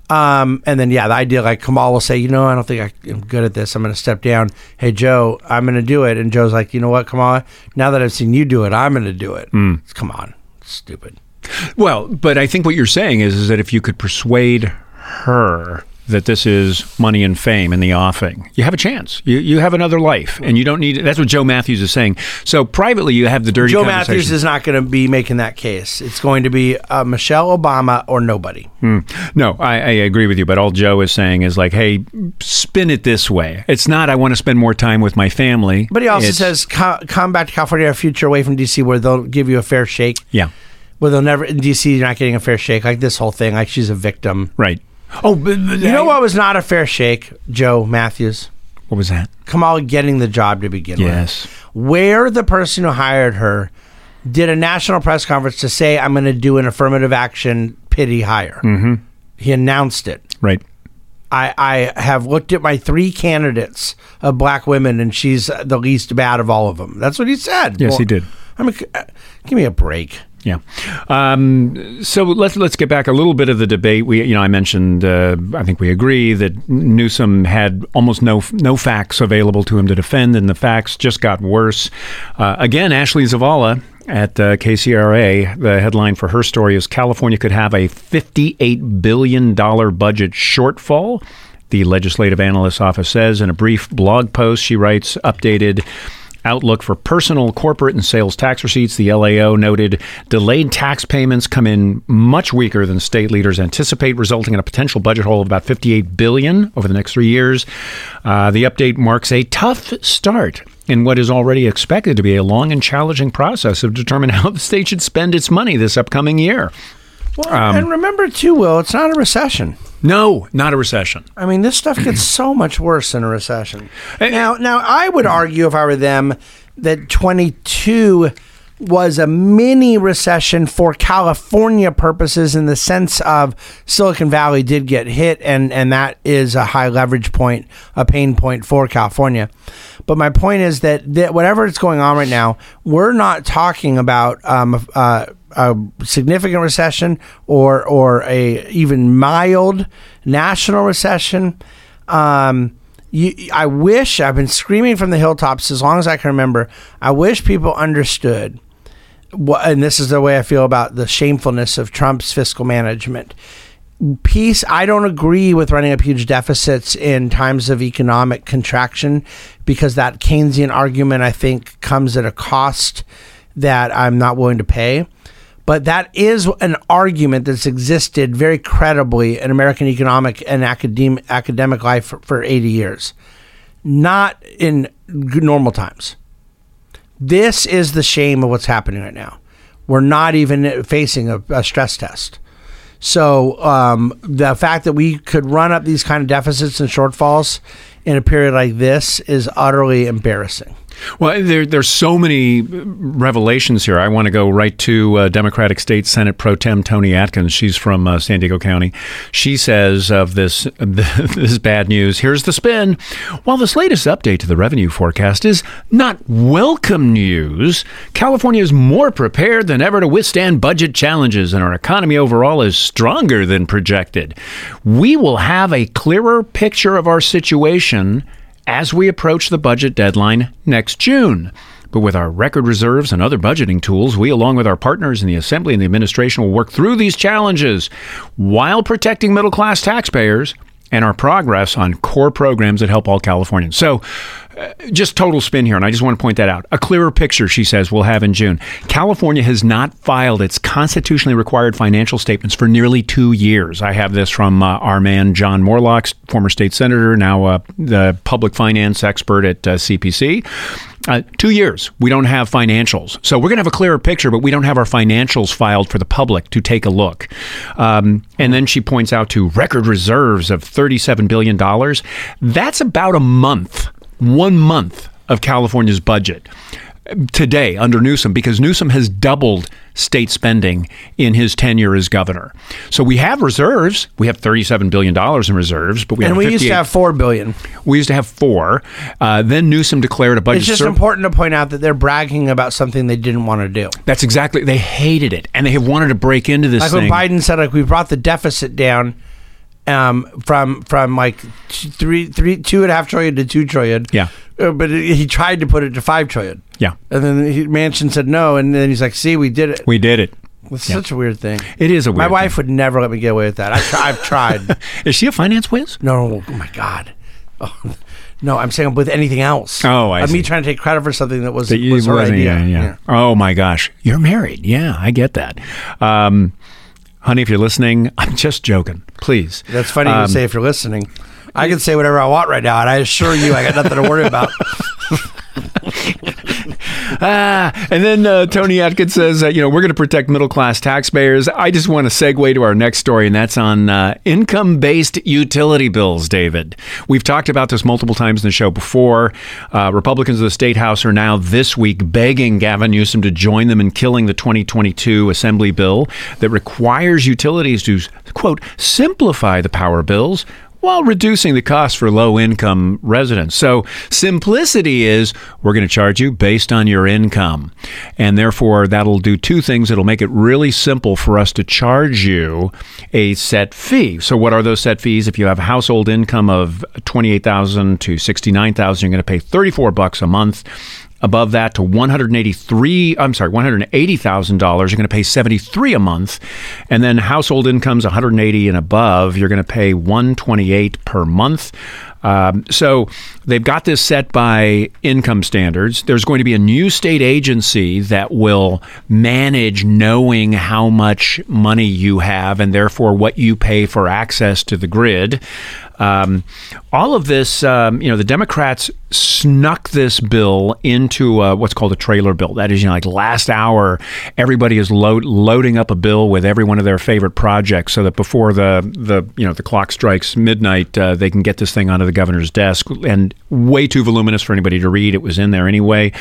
Um, and then yeah, the idea like Kamala will say, you know, I don't think I, I'm good at this. I'm going to step down. Hey Joe, I'm going to do it. And Joe's like, you know what, Kamala? Now that I've seen you do it, I'm going to do it. Mm. Come on, stupid. Well, but I think what you're saying is, is that if you could persuade her that this is money and fame in the offing, you have a chance. You you have another life, and you don't need. That's what Joe Matthews is saying. So privately, you have the dirty Joe conversation. Joe Matthews is not going to be making that case. It's going to be uh, Michelle Obama or nobody. Mm. No, I, I agree with you. But all Joe is saying is like, hey, spin it this way. It's not I want to spend more time with my family. But he also it's, says, come back to California, a future away from D C where they'll give you a fair shake. Yeah. Well, they'll never in D C. You're not getting a fair shake. Like this whole thing, like she's a victim, right? Oh, but, but you know I, what was not a fair shake, Joe Matthews? What was that? Kamala getting the job to begin yes. with. Yes, where the person who hired her did a national press conference to say, "I'm going to do an affirmative action pity hire." Mm-hmm. He announced it. Right. I, I have looked at my three candidates of black women, and she's the least bad of all of them. That's what he said. Yes, well, he did. I mean, give me a break. Yeah. Um, so let's let's get back a little bit of the debate. We, you know, I mentioned, uh, I think we agree that Newsom had almost no no facts available to him to defend, and the facts just got worse. Uh, again, Ashley Zavala at uh, K C R A, the headline for her story is California could have a fifty-eight billion dollars budget shortfall the legislative analyst's office says. In a brief blog post, she writes, updated outlook for personal, corporate, and sales tax receipts. The L A O noted delayed tax payments come in much weaker than state leaders anticipate, resulting in a potential budget hole of about fifty-eight billion dollars over the next three years. Uh, the update marks a tough start in what is already expected to be a long and challenging process of determining how the state should spend its money this upcoming year. Well, um, and remember, too, Will, it's not a recession. No, not a recession. I mean, this stuff gets so much worse than a recession. Now, now I would argue, if I were them, that twenty-two was a mini recession for California purposes, in the sense of Silicon Valley did get hit, and, and that is a high leverage point, a pain point for California. But my point is that, that whatever is going on right now, we're not talking about um, uh, a significant recession or or a even mild national recession. Um, you, I wish, I've been screaming from the hilltops as long as I can remember, I wish people understood, what, and this is the way I feel about the shamefulness of Trump's fiscal management. Peace, I don't agree with running up huge deficits in times of economic contraction, because that Keynesian argument, I think, comes at a cost that I'm not willing to pay. But that is an argument that's existed very credibly in American economic and academic academic life for, for eighty years, not in normal times. This is the shame of what's happening right now. We're not even facing a, a stress test. So um, the fact that we could run up these kind of deficits and shortfalls in a period like this is utterly embarrassing. Well, there, there's so many revelations here. I want to go right to uh, Democratic State Senate Pro Tem Toni Atkins. She's from uh, San Diego County. She says of this, this bad news, here's the spin. While this latest update to the revenue forecast is not welcome news, California is more prepared than ever to withstand budget challenges, and our economy overall is stronger than projected. We will have a clearer picture of our situation as we approach the budget deadline next June. But with our record reserves and other budgeting tools, we, along with our partners in the Assembly and the administration, will work through these challenges while protecting middle-class taxpayers and our progress on core programs that help all Californians. So uh, just total spin here, and I just want to point that out. A clearer picture, she says, we'll have in June. California has not filed its constitutionally required financial statements for nearly two years. I have this from uh, our man John Morlock, former state senator, now uh, the public finance expert at uh, C P C. Uh, two years, we don't have financials. So we're going to have a clearer picture, but we don't have our financials filed for the public to take a look. Um, and then she points out to record reserves of thirty-seven billion dollars. That's about a month, one month of California's budget today under Newsom, because Newsom has doubled state spending in his tenure as governor. So we have reserves. We have thirty-seven billion dollars in reserves, but we and have we used to have four billion dollars. We used to have four. Uh, then Newsom declared a budget. It's just sur- important to point out that they're bragging about something they didn't want to do. That's exactly. They hated it, and they have wanted to break into this like thing. Like when Biden said, like, we brought the deficit down um, from from like three, three, two and a half trillion to two trillion. Yeah. But he tried to put it to five trillion. Yeah. And then he, Manchin said no, and then he's like, "See, we did it. We did it." It's yeah. such a weird thing. It is a weird. My wife thing. Would never let me get away with that. I try, I've tried. Is she a finance whiz? No. Oh my God. Oh, no, I'm saying with anything else. Oh, I. Of see. Me trying to take credit for something that was, that was her idea. Yeah, yeah. yeah. Oh my gosh, you're married. Yeah, I get that. Um, honey, if you're listening, I'm just joking. Please. That's funny um, you say if you're listening. I can say whatever I want right now, and I assure you I got nothing to worry about. ah, and then uh, Toni Atkins says, uh, you know, we're going to protect middle-class taxpayers. I just want to segue to our next story, and that's on uh, income-based utility bills, David. We've talked about this multiple times in the show before. Uh, Republicans of the State House are now this week begging Gavin Newsom to join them in killing the twenty twenty-two Assembly bill that requires utilities to, quote, simplify the power bills while reducing the cost for low-income residents. So simplicity is, we're going to charge you based on your income. And therefore, that'll do two things. It'll make it really simple for us to charge you a set fee. So what are those set fees? If you have a household income of twenty-eight thousand dollars to sixty-nine thousand dollars, you're going to pay thirty-four bucks a month. Above that to one hundred eighty-three, I'm sorry, one hundred eighty thousand dollars, you're going to pay seventy-three a month. And then household incomes one hundred eighty and above, you're going to pay one hundred twenty-eight per month. Um, so they've got this set by income standards. There's going to be a new state agency that will manage knowing how much money you have and therefore what you pay for access to the grid. Um, all of this, um, you know, the Democrats snuck this bill into a, what's called a trailer bill. That is, you know, like last hour, everybody is load, loading up a bill with every one of their favorite projects so that before the, the you know, the clock strikes midnight, uh, they can get this thing onto the governor's desk. And way too voluminous for anybody to read. It was in there anyway.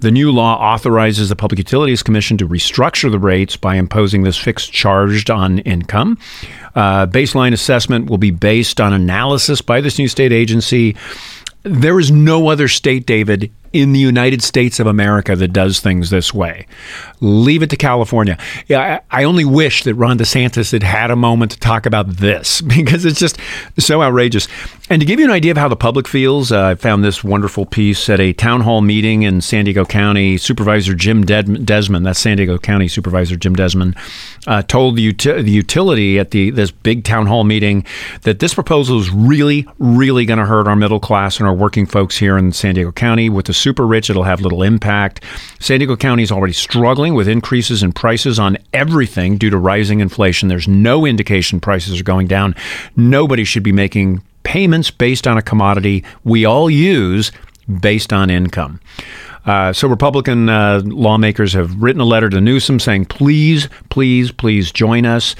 The new law authorizes the Public Utilities Commission to restructure the rates by imposing this fixed charge on income. Uh, baseline assessment will be based on analysis Analysis by this new state agency. There is no other state, David, in the United States of America that does things this way. Leave it to California. Yeah, I, I only wish that Ron DeSantis had had a moment to talk about this because it's just so outrageous. And to give you an idea of how the public feels, uh, I found this wonderful piece at a town hall meeting in San Diego County. Supervisor Jim Ded- Desmond, that's San Diego County Supervisor Jim Desmond, uh, told the, uti- the utility at the this big town hall meeting that this proposal is really, really going to hurt our middle class and our working folks here in San Diego County. With the super rich, it'll have little impact. San Diego County is already struggling with increases in prices on everything due to rising inflation. There's no indication prices are going down. Nobody should be making payments based on a commodity we all use based on income. Uh, so Republican uh, lawmakers have written a letter to Newsom saying, please, please, please join us.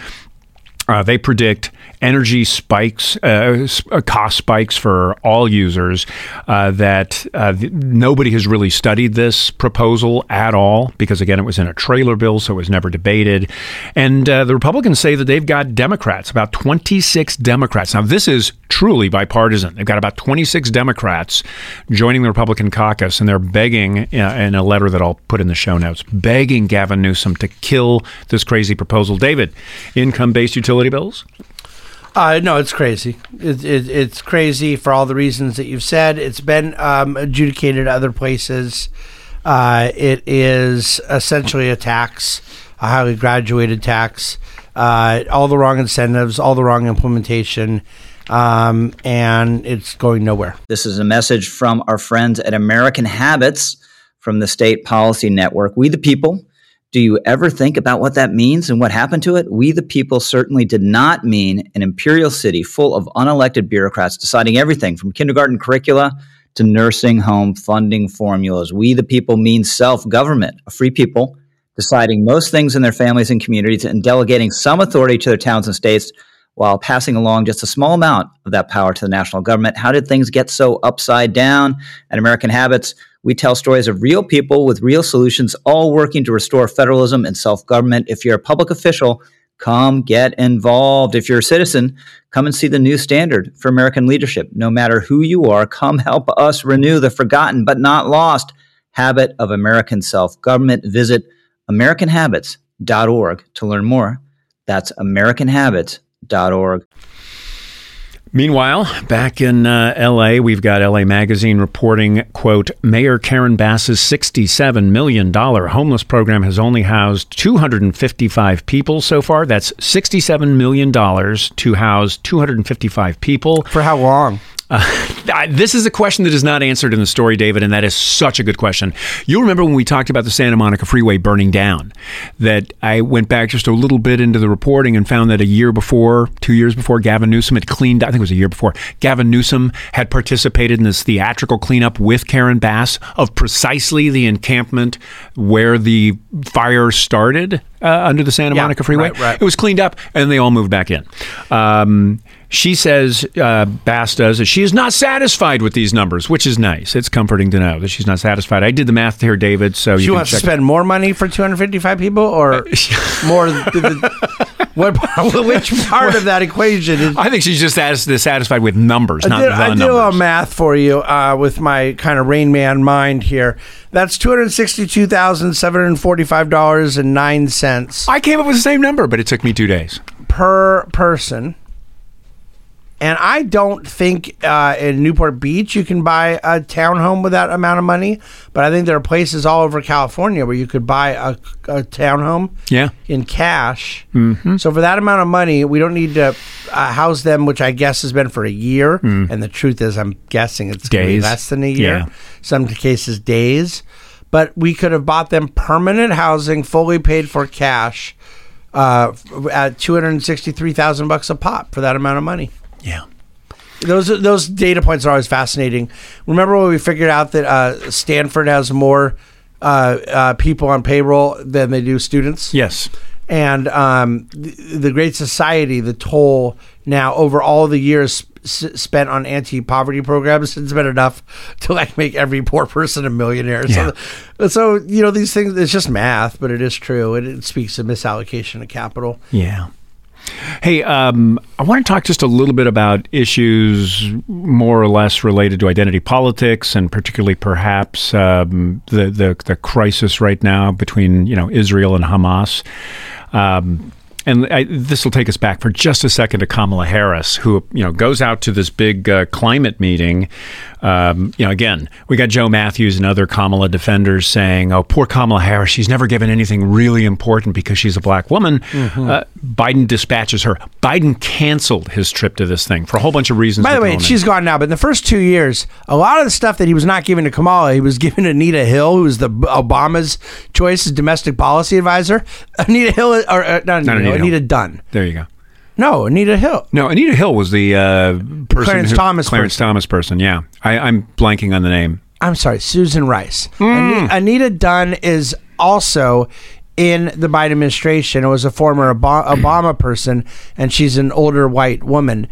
Uh, they predict energy spikes, uh, cost spikes for all users, uh, that uh, th- nobody has really studied this proposal at all because, again, it was in a trailer bill, so it was never debated. And uh, the Republicans say that they've got Democrats, about twenty-six Democrats. Now, this is truly bipartisan. They've got about twenty-six Democrats joining the Republican caucus, and they're begging, uh, in a letter that I'll put in the show notes, begging Gavin Newsom to kill this crazy proposal. David, income-based utility bills? Uh, no, it's crazy. It, it, it's crazy for all the reasons that you've said. It's been um, adjudicated other places. Uh, it is essentially a tax, a highly graduated tax, uh, all the wrong incentives, all the wrong implementation, um, and it's going nowhere. This is a message from our friends at American Habits from the State Policy Network. We the people. Do you ever think about what that means and what happened to it? We the people certainly did not mean an imperial city full of unelected bureaucrats deciding everything from kindergarten curricula to nursing home funding formulas. We the people mean self-government, a free people deciding most things in their families and communities and delegating some authority to their towns and states while passing along just a small amount of that power to the national government. How did things get so upside down? At American Habits, we tell stories of real people with real solutions, all working to restore federalism and self-government. If you're a public official, come get involved. If you're a citizen, come and see the new standard for American leadership. No matter who you are, come help us renew the forgotten but not lost habit of American self-government. Visit American Habits dot org to learn more. That's American Habits dot org. Meanwhile, back in uh, L A, we've got L A Magazine reporting, quote, Mayor Karen Bass's sixty-seven million dollars homeless program has only housed two hundred fifty-five people so far. That's sixty-seven million dollars to house two hundred fifty-five people. For how long? Uh, I, this is a question that is not answered in the story, David, and that is such a good question. You'll remember when we talked about the Santa Monica Freeway burning down, that I went back just a little bit into the reporting and found that a year before, two years before, Gavin Newsom had cleaned up, I think it was a year before, Gavin Newsom had participated in this theatrical cleanup with Karen Bass of precisely the encampment where the fire started uh, under the Santa yeah, Monica Freeway. Right, right. It was cleaned up, and they all moved back in. Um She says, uh, Bass does, that she is not satisfied with these numbers, which is nice. It's comforting to know that she's not satisfied. I did the math here, David, so she you can wants check to spend it. More money for two hundred fifty-five people or more? The, the, what, which part of that equation? Is, I think she's just satisfied with numbers, not the numbers. I did a little math for you uh, with my kind of Rain Man mind here. That's two hundred sixty-two thousand seven hundred forty-five dollars and nine cents. I came up with the same number, but it took me two days. Per person. And I don't think uh, in Newport Beach you can buy a townhome with that amount of money, but I think there are places all over California where you could buy a, a townhome yeah. in cash. Mm-hmm. So for that amount of money, we don't need to uh, house them, which I guess has been for a year. Mm. And the truth is, I'm guessing it's going to be less than a year. Yeah. Some cases, days. But we could have bought them permanent housing, fully paid for cash, uh, at two hundred sixty-three thousand bucks a pop for that amount of money. Yeah, those those data points are always fascinating. Remember when we figured out that uh, Stanford has more uh, uh, people on payroll than they do students? Yes. And um, the, the Great Society, the toll now over all the years s- spent on anti-poverty programs, has been enough to like make every poor person a millionaire. Yeah. So, so, you know, these things, it's just math, but it is true. And it speaks to misallocation of capital. Yeah. Hey, um, I want to talk just a little bit about issues more or less related to identity politics, and particularly perhaps um, the, the the crisis right now between you know Israel and Hamas. Um, and I, this will take us back for just a second to Kamala Harris, who you know goes out to this big uh, climate meeting. Um, you know, again, we got Joe Matthews and other Kamala defenders saying, "Oh, poor Kamala Harris. She's never given anything really important because she's a black woman." Mm-hmm. Uh, Biden dispatches her. Biden canceled his trip to this thing for a whole bunch of reasons. By the way, she's gone now. But in the first two years, a lot of the stuff that he was not giving to Kamala, he was giving to Anita Hill, who was the Obama's choice as domestic policy advisor. Anita Hill, or uh, not Anita, not Anita, Hill, Anita Dunn. There you go. No, Anita Hill. No, Anita Hill was the uh, person Clarence who, Thomas Clarence person. Thomas person, yeah. I, I'm blanking on the name. I'm sorry, Susan Rice. Mm. Anita, Anita Dunn is also in the Biden administration. It was a former Obama, Obama person, and she's an older white woman.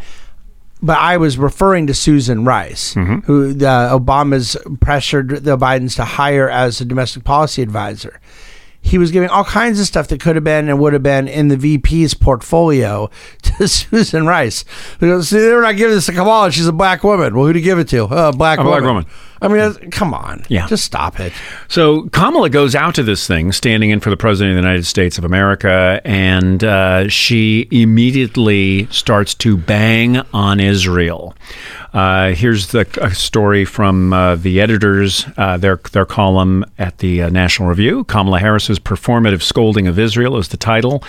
But I was referring to Susan Rice, mm-hmm. who uh, Obama's pressured the Bidens to hire as a domestic policy advisor. He was giving all kinds of stuff that could have been and would have been in the V P's portfolio to Susan Rice. They go, see, they're not giving this to Kamala. She's a black woman. Well, who do you give it to? Uh, a black, a woman. black woman. I mean, come on. Yeah. Just stop it. So Kamala goes out to this thing, standing in for the President of the United States of America, and uh, she immediately starts to bang on Israel. Uh, here's the uh, story from uh, the editors, uh, their their column at the uh, National Review. Kamala Harris's performative scolding of Israel is the title.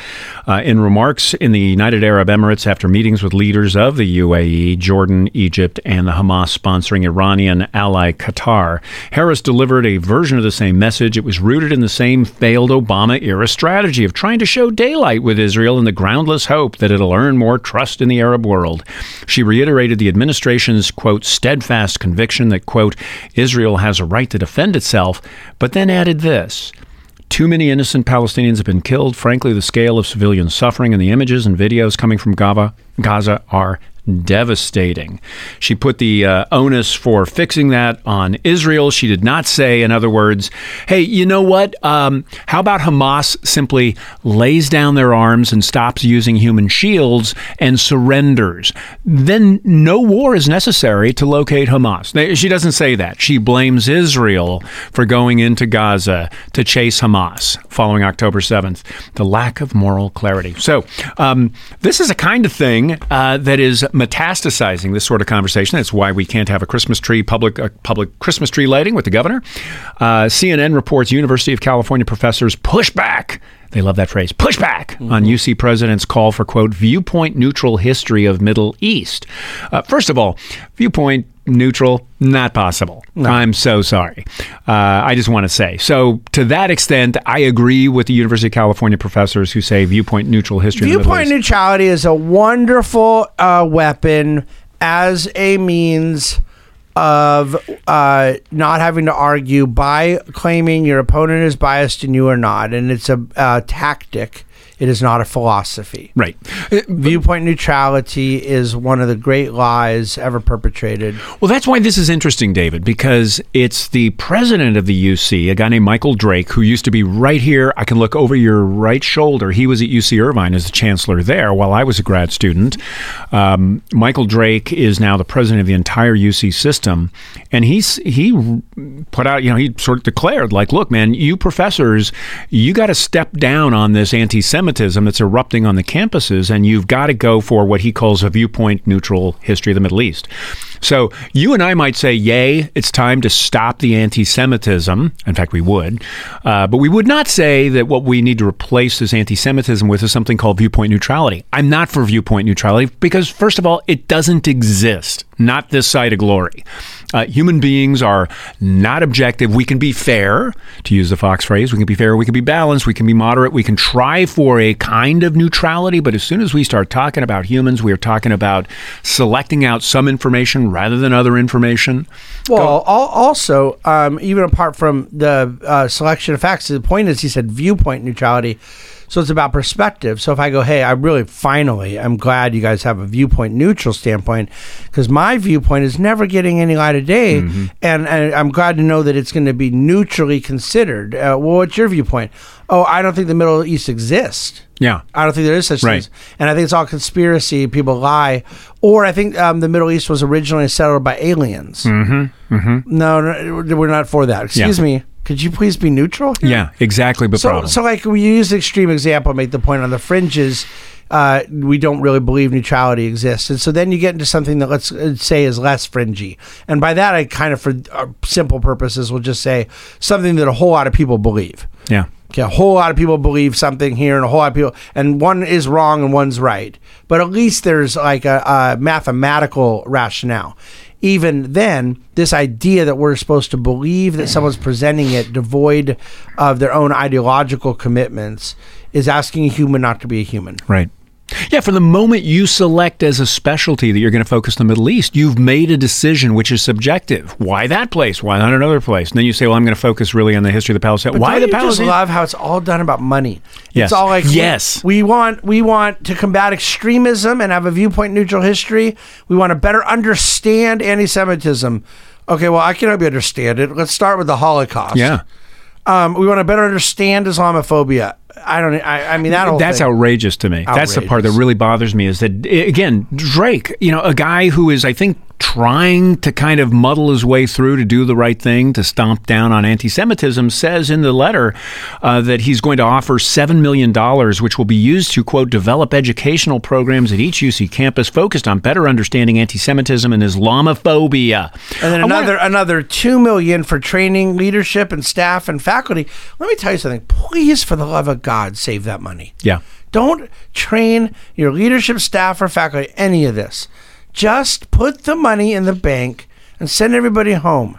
Uh, in remarks in the United Arab Emirates after meetings with leaders of the U A E, Jordan, Egypt, and the Hamas-sponsoring Iranian ally Qatar, Harris delivered a version of the same message. It was rooted in the same failed Obama-era strategy of trying to show daylight with Israel in the groundless hope that it'll earn more trust in the Arab world. She reiterated the administration quote, steadfast conviction that, quote, Israel has a right to defend itself, but then added this. Too many innocent Palestinians have been killed. Frankly, the scale of civilian suffering and the images and videos coming from Gaza are devastating. She put the uh, onus for fixing that on Israel. She did not say, in other words, hey, you know what? Um, how about Hamas simply lays down their arms and stops using human shields and surrenders? Then no war is necessary to locate Hamas. Now, she doesn't say that. She blames Israel for going into Gaza to chase Hamas following October seventh. The lack of moral clarity. So um, this is a kind of thing uh, that is metastasizing, this sort of conversation. That's why we can't have a Christmas tree, public uh, public Christmas tree lighting with the governor. Uh, C N N reports University of California professors push back. They love that phrase, push back, mm-hmm. on U C president's call for, quote, viewpoint neutral history of Middle East. Uh, first of all, viewpoint neutral, not possible. No. I'm so sorry. Uh, I just want to say. So to that extent, I agree with the University of California professors who say viewpoint neutral history. Viewpoint neutrality is a wonderful uh, weapon as a means of uh, not having to argue by claiming your opponent is biased and you are not. And it's a uh, tactic. It is not a philosophy. Right. It, Viewpoint neutrality is one of the great lies ever perpetrated. Well, that's why this is interesting, David, because it's the president of the U C, a guy named Michael Drake, who used to be right here. I can look over your right shoulder. He was at U C Irvine as the chancellor there while I was a grad student. Um, Michael Drake is now the president of the entire U C system. And he's, he put out, you know, he sort of declared, like, look, man, you professors, you got to step down on this anti-Semitism anti-Semitism that's erupting on the campuses, and you've got to go for what he calls a viewpoint-neutral history of the Middle East. So you and I might say, yay, it's time to stop the anti-Semitism. In fact, we would. Uh, but we would not say that what we need to replace this anti-Semitism with is something called viewpoint neutrality. I'm not for viewpoint neutrality because, first of all, it doesn't exist. Not this side of glory. Uh, human beings are not objective. We can be fair, to use the Fox phrase. We can be fair. We can be balanced. We can be moderate. We can try for a kind of neutrality. But as soon as we start talking about humans, we are talking about selecting out some information rather than other information. Well, Go. also, um, even apart from the uh, selection of facts, the point is he said viewpoint neutrality. So it's about perspective. So if I go, hey, I really finally, I'm glad you guys have a viewpoint neutral standpoint, because my viewpoint is never getting any light of day. Mm-hmm. And, and I'm glad to know that it's going to be neutrally considered. Uh, well, what's your viewpoint? Oh, I don't think the Middle East exists. Yeah. I don't think there is such right. things. And I think it's all conspiracy. People lie. Or I think um, the Middle East was originally settled by aliens. Mm-hmm. Mm-hmm. No, no, we're not for that. Excuse yeah. me. Could you please be neutral here? Yeah, exactly. But so, problem. so like we use the extreme example, make the point on the fringes. Uh, we don't really believe neutrality exists, and so then you get into something that let's say is less fringy. And by that, I kind of, for simple purposes, will just say something that a whole lot of people believe. Yeah. Okay, a whole lot of people believe something here, and a whole lot of people, and one is wrong and one's right. But at least there's like a, a mathematical rationale. Even then, this idea that we're supposed to believe that someone's presenting it devoid of their own ideological commitments is asking a human not to be a human. Right. Yeah, from the moment you select as a specialty that you're going to focus on the Middle East, you've made a decision which is subjective. Why that place? Why not another place? And then you say, well, I'm going to focus really on the history of the Palestinians. Why the Palestinians? I just love how it's all done about money. Yes. It's all like, yes. We, we want we want to combat extremism and have a viewpoint neutral history. We want to better understand anti-Semitism. Okay, well, I can help you understand it. Let's start with the Holocaust. Yeah. Um, we want to better understand Islamophobia. I don't. I, I mean, that whole that's thing. outrageous to me. Outrageous. That's the part that really bothers me. Is that again, Drake? You know, a guy who is, I think, trying to kind of muddle his way through to do the right thing to stomp down on anti-Semitism, says in the letter uh, that he's going to offer seven million dollars, which will be used to, quote, develop educational programs at each U C campus focused on better understanding anti-Semitism and Islamophobia. And then I another wanna... another two million for training, leadership, and staff and faculty. Let me tell you something. Please, for the love of God, save that money. Yeah. Don't train your leadership, staff, or faculty, any of this. Just put the money in the bank and send everybody home.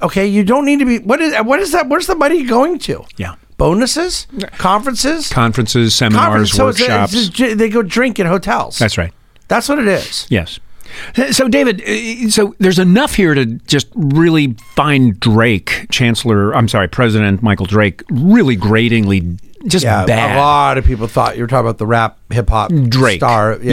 Okay, you don't need to be, what is what is that, where's the money going to? Yeah. Bonuses? Conferences? Conferences, seminars, Conference, so workshops. It's, it's, they go drink in hotels. That's right. That's what it is. Yes. So, David, so there's enough here to just really find Drake, Chancellor, I'm sorry, President Michael Drake, really gratingly just yeah, bad. A lot of people thought you were talking about the rap, hip-hop Drake. star. Yeah.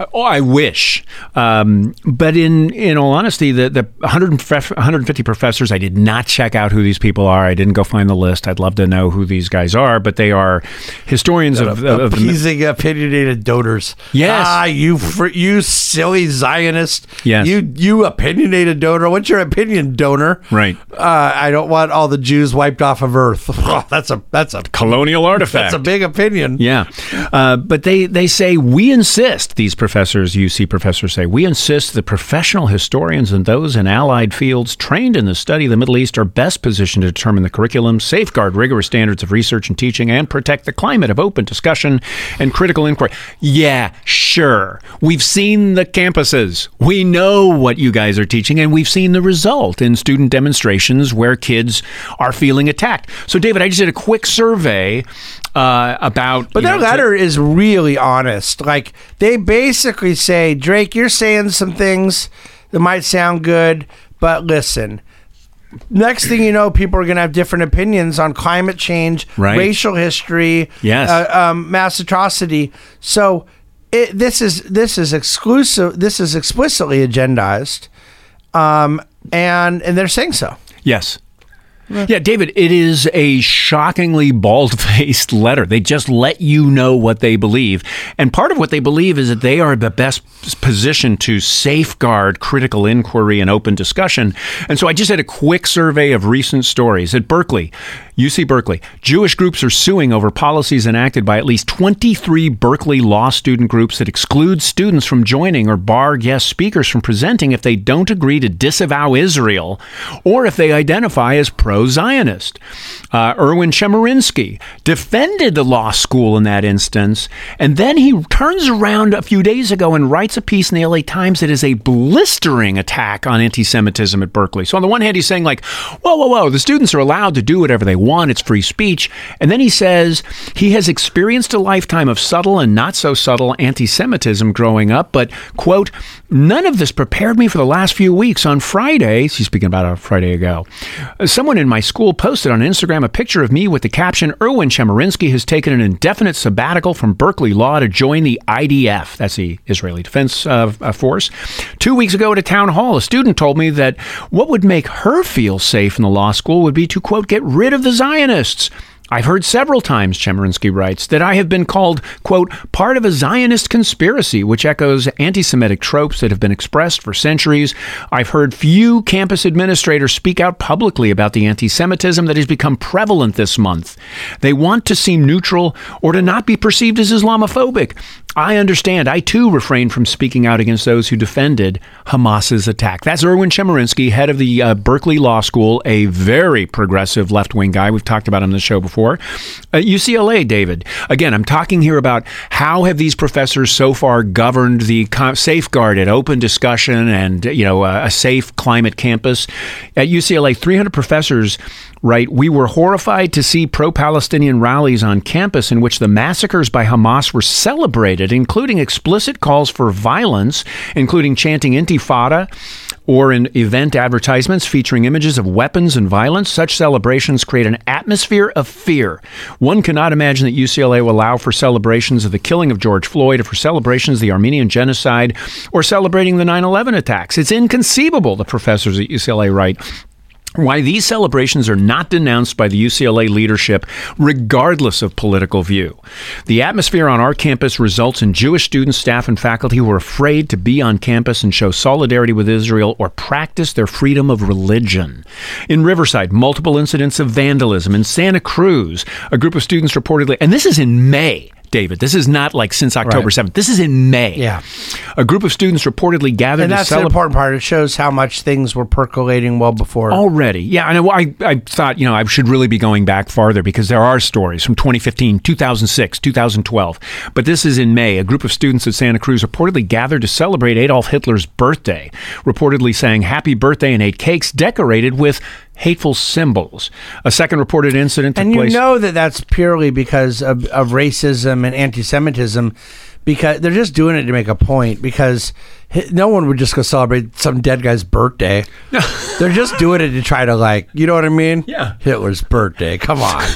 yeah. Oh, I wish. Um, but in, in all honesty, the, the one hundred fifty professors, I did not check out who these people are. I didn't go find the list. I'd love to know who these guys are, but they are historians that of... of appeasing, of, opinionated doters. Yes. Ah, you fr- you silly Zionist. Yes. You, you opinionated donor. What's your opinion, donor? Right. Uh, I don't want all the Jews wiped off of Earth. Oh, that's a... That's a colonial artifact. That's a big opinion. Yeah. Uh, but they, they say, we insist, these professors, U C professors say, we insist that professional historians and those in allied fields trained in the study of the Middle East are best positioned to determine the curriculum, safeguard rigorous standards of research and teaching, and protect the climate of open discussion and critical inquiry. Yeah, sure. We've seen the campuses. We know what you guys are teaching, and we've seen the result in student demonstrations where kids are feeling attacked. So, David, I just did a quick survey Uh, about, but their know, letter t- is really honest. Like, they basically say, Drake, you're saying some things that might sound good, but listen. Next thing you know, people are going to have different opinions on climate change, right. racial history, yes. uh, um, mass atrocity. So it, this is this is exclusive. This is explicitly agendized, um, and and they're saying so. Yes. Yeah, David, it is a shockingly bald-faced letter. They just let you know what they believe. And part of what they believe is that they are the best position to safeguard critical inquiry and open discussion. And so I just had a quick survey of recent stories. At Berkeley, U C Berkeley. Jewish groups are suing over policies enacted by at least twenty-three Berkeley law student groups that exclude students from joining or bar guest speakers from presenting if they don't agree to disavow Israel or if they identify as pro-Zionist. Uh, Erwin Chemerinsky defended the law school in that instance, and then he turns around a few days ago and writes a piece in the L A Times that is a blistering attack on anti-Semitism at Berkeley. So on the one hand, he's saying like, whoa, whoa, whoa, the students are allowed to do whatever they want. It's free speech. And then he says he has experienced a lifetime of subtle and not so subtle anti-Semitism growing up. But, quote, none of this prepared me for the last few weeks. On Friday, he's speaking about a Friday ago, someone in my school posted on Instagram a picture of me with the caption, Erwin Chemerinsky has taken an indefinite sabbatical from Berkeley Law to join the I D F. That's the Israeli Defense uh, Force. Two weeks ago at a town hall, a student told me that what would make her feel safe in the law school would be to, quote, get rid of the Zionists. I've heard several times, Chemerinsky writes, that I have been called, quote, part of a Zionist conspiracy, which echoes anti-Semitic tropes that have been expressed for centuries. I've heard few campus administrators speak out publicly about the anti-Semitism that has become prevalent this month. They want to seem neutral or to not be perceived as Islamophobic. I understand. I, too, refrain from speaking out against those who defended Hamas's attack. That's Erwin Chemerinsky, head of the uh, Berkeley Law School, a very progressive left-wing guy. We've talked about him on the show before. Uh, U C L A, David. Again, I'm talking here about how have these professors so far governed the co- safeguarded open discussion and, you know, uh, a safe climate campus. At U C L A, three hundred professors Right, we were horrified to see pro-Palestinian rallies on campus in which the massacres by Hamas were celebrated, including explicit calls for violence, including chanting Intifada or in event advertisements featuring images of weapons and violence. Such celebrations create an atmosphere of fear. One cannot imagine that U C L A will allow for celebrations of the killing of George Floyd or for celebrations of the Armenian genocide or celebrating the nine eleven attacks. It's inconceivable, the professors at U C L A write, why these celebrations are not denounced by the U C L A leadership, regardless of political view. The atmosphere on our campus results in Jewish students, staff, and faculty who are afraid to be on campus and show solidarity with Israel or practice their freedom of religion. In Riverside, multiple incidents of vandalism. In Santa Cruz, a group of students reportedly, and this is in May, David, this is not like since October seventh. Right. This is in May. Yeah. A group of students reportedly gathered. And that's to cele- the important part. It shows how much things were percolating well before. Already. Yeah. And I, I thought, you know, I should really be going back farther because there are stories from twenty fifteen, two thousand six, two thousand twelve. But this is in May. A group of students at Santa Cruz reportedly gathered to celebrate Adolf Hitler's birthday, reportedly sang happy birthday and ate cakes decorated with hateful symbols. A second reported incident took and you place- know that that's purely because of, of racism and anti-Semitism, because they're just doing it to make a point, because no one would just go celebrate some dead guy's birthday. They're just doing it to try to, like, you know what I mean? Yeah. Hitler's birthday. Come on.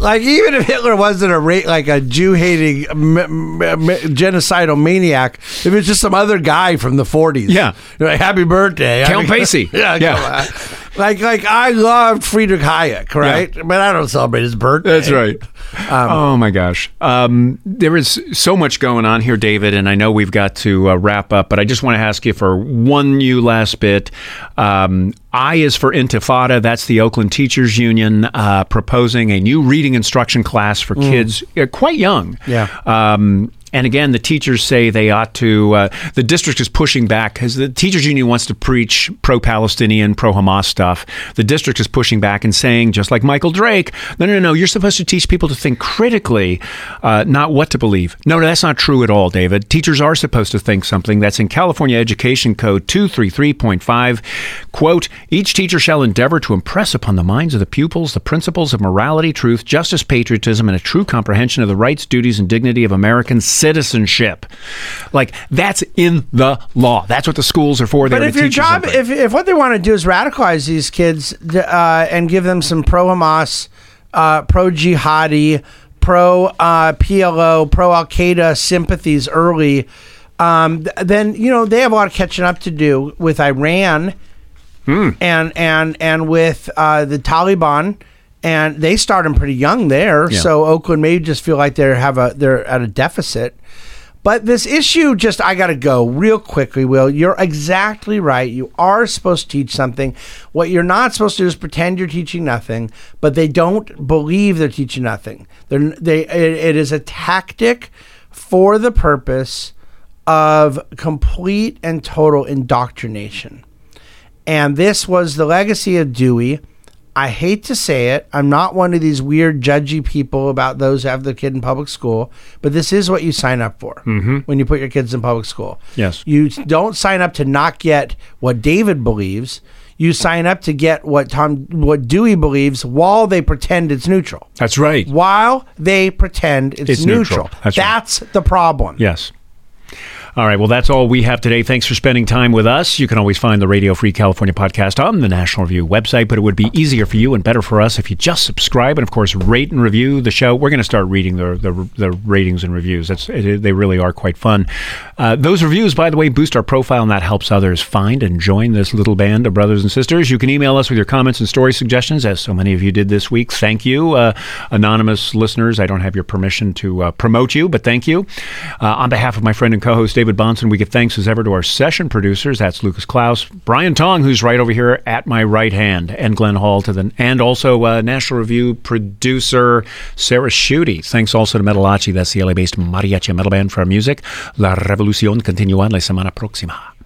Like, even if Hitler wasn't a ra- like a Jew-hating m- m- m- genocidal maniac, if it was just some other guy from the forties. Yeah. Like, happy birthday. Count I mean, Basie. Yeah. yeah. Like, like I loved Friedrich Hayek, right? Yeah. But I don't celebrate his birthday. That's right. Um, oh, my gosh. Um, there is so much going on here, David, and I know we've got to uh, wrap up, but I just want to ask you for one new last bit. Um, I is for Intifada. That's the Oakland Teachers Union uh, proposing a new reading instruction class for kids mm. quite young. Yeah. Um, and again, the teachers say they ought to, uh, the district is pushing back because the teachers union wants to preach pro-Palestinian, pro-Hamas stuff. The district is pushing back and saying, just like Michael Drake, no, no, no, you're supposed to teach people to think critically, uh, not what to believe. No, no, that's not true at all, David. Teachers are supposed to think something. That's in California Education Code two thirty-three point five. Quote, each teacher shall endeavor to impress upon the minds of the pupils the principles of morality, truth, justice, patriotism, and a true comprehension of the rights, duties, and dignity of American citizens. Citizenship. Like, that's in the law. That's what the schools are for. But if your job, if, if what they want to do is radicalize these kids uh, and give them some pro-Hamas, uh, pro-jihadi, pro-P L O, uh, pro-Al-Qaeda sympathies early, um, then, you know, they have a lot of catching up to do with Iran hmm. and, and, and with uh, the Taliban. And they start them pretty young there, yeah. So Oakland may just feel like they have a they're at a deficit. But this issue, just, I got to go real quickly, Will. You're exactly right. You are supposed to teach something. What you're not supposed to do is pretend you're teaching nothing, but they don't believe they're teaching nothing. They're, they it, it is a tactic for the purpose of complete and total indoctrination. And this was the legacy of Dewey. I hate to say it. I'm not one of these weird judgy people about those who have their kid in public school, but this is what you sign up for mm-hmm. when you put your kids in public school. Yes. You don't sign up to not get what David believes. You sign up to get what Tom, what Dewey believes while they pretend it's neutral. That's right. While they pretend it's, it's neutral. neutral. That's, That's right. the problem. Yes. All right. Well, that's all we have today. Thanks for spending time with us. You can always find the Radio Free California podcast on the National Review website, but it would be easier for you and better for us if you just subscribe and, of course, rate and review the show. We're going to start reading the, the the ratings and reviews. That's it, they really are quite fun. Uh, those reviews, by the way, boost our profile, and that helps others find and join this little band of brothers and sisters. You can email us with your comments and story suggestions, as so many of you did this week. Thank you, uh, anonymous listeners. I don't have your permission to uh, promote you, but thank you. Uh, on behalf of my friend and co-host, David Bahnsen, we give thanks as ever to our session producers. That's Lucas Klaus, Brian Tong, who's right over here at my right hand, and Glenn Hall, to the, and also uh, National Review producer Sarah Schutte. Thanks also to Metalachi. That's the L A-based mariachi metal band for our music. La Revolucion continua la semana próxima.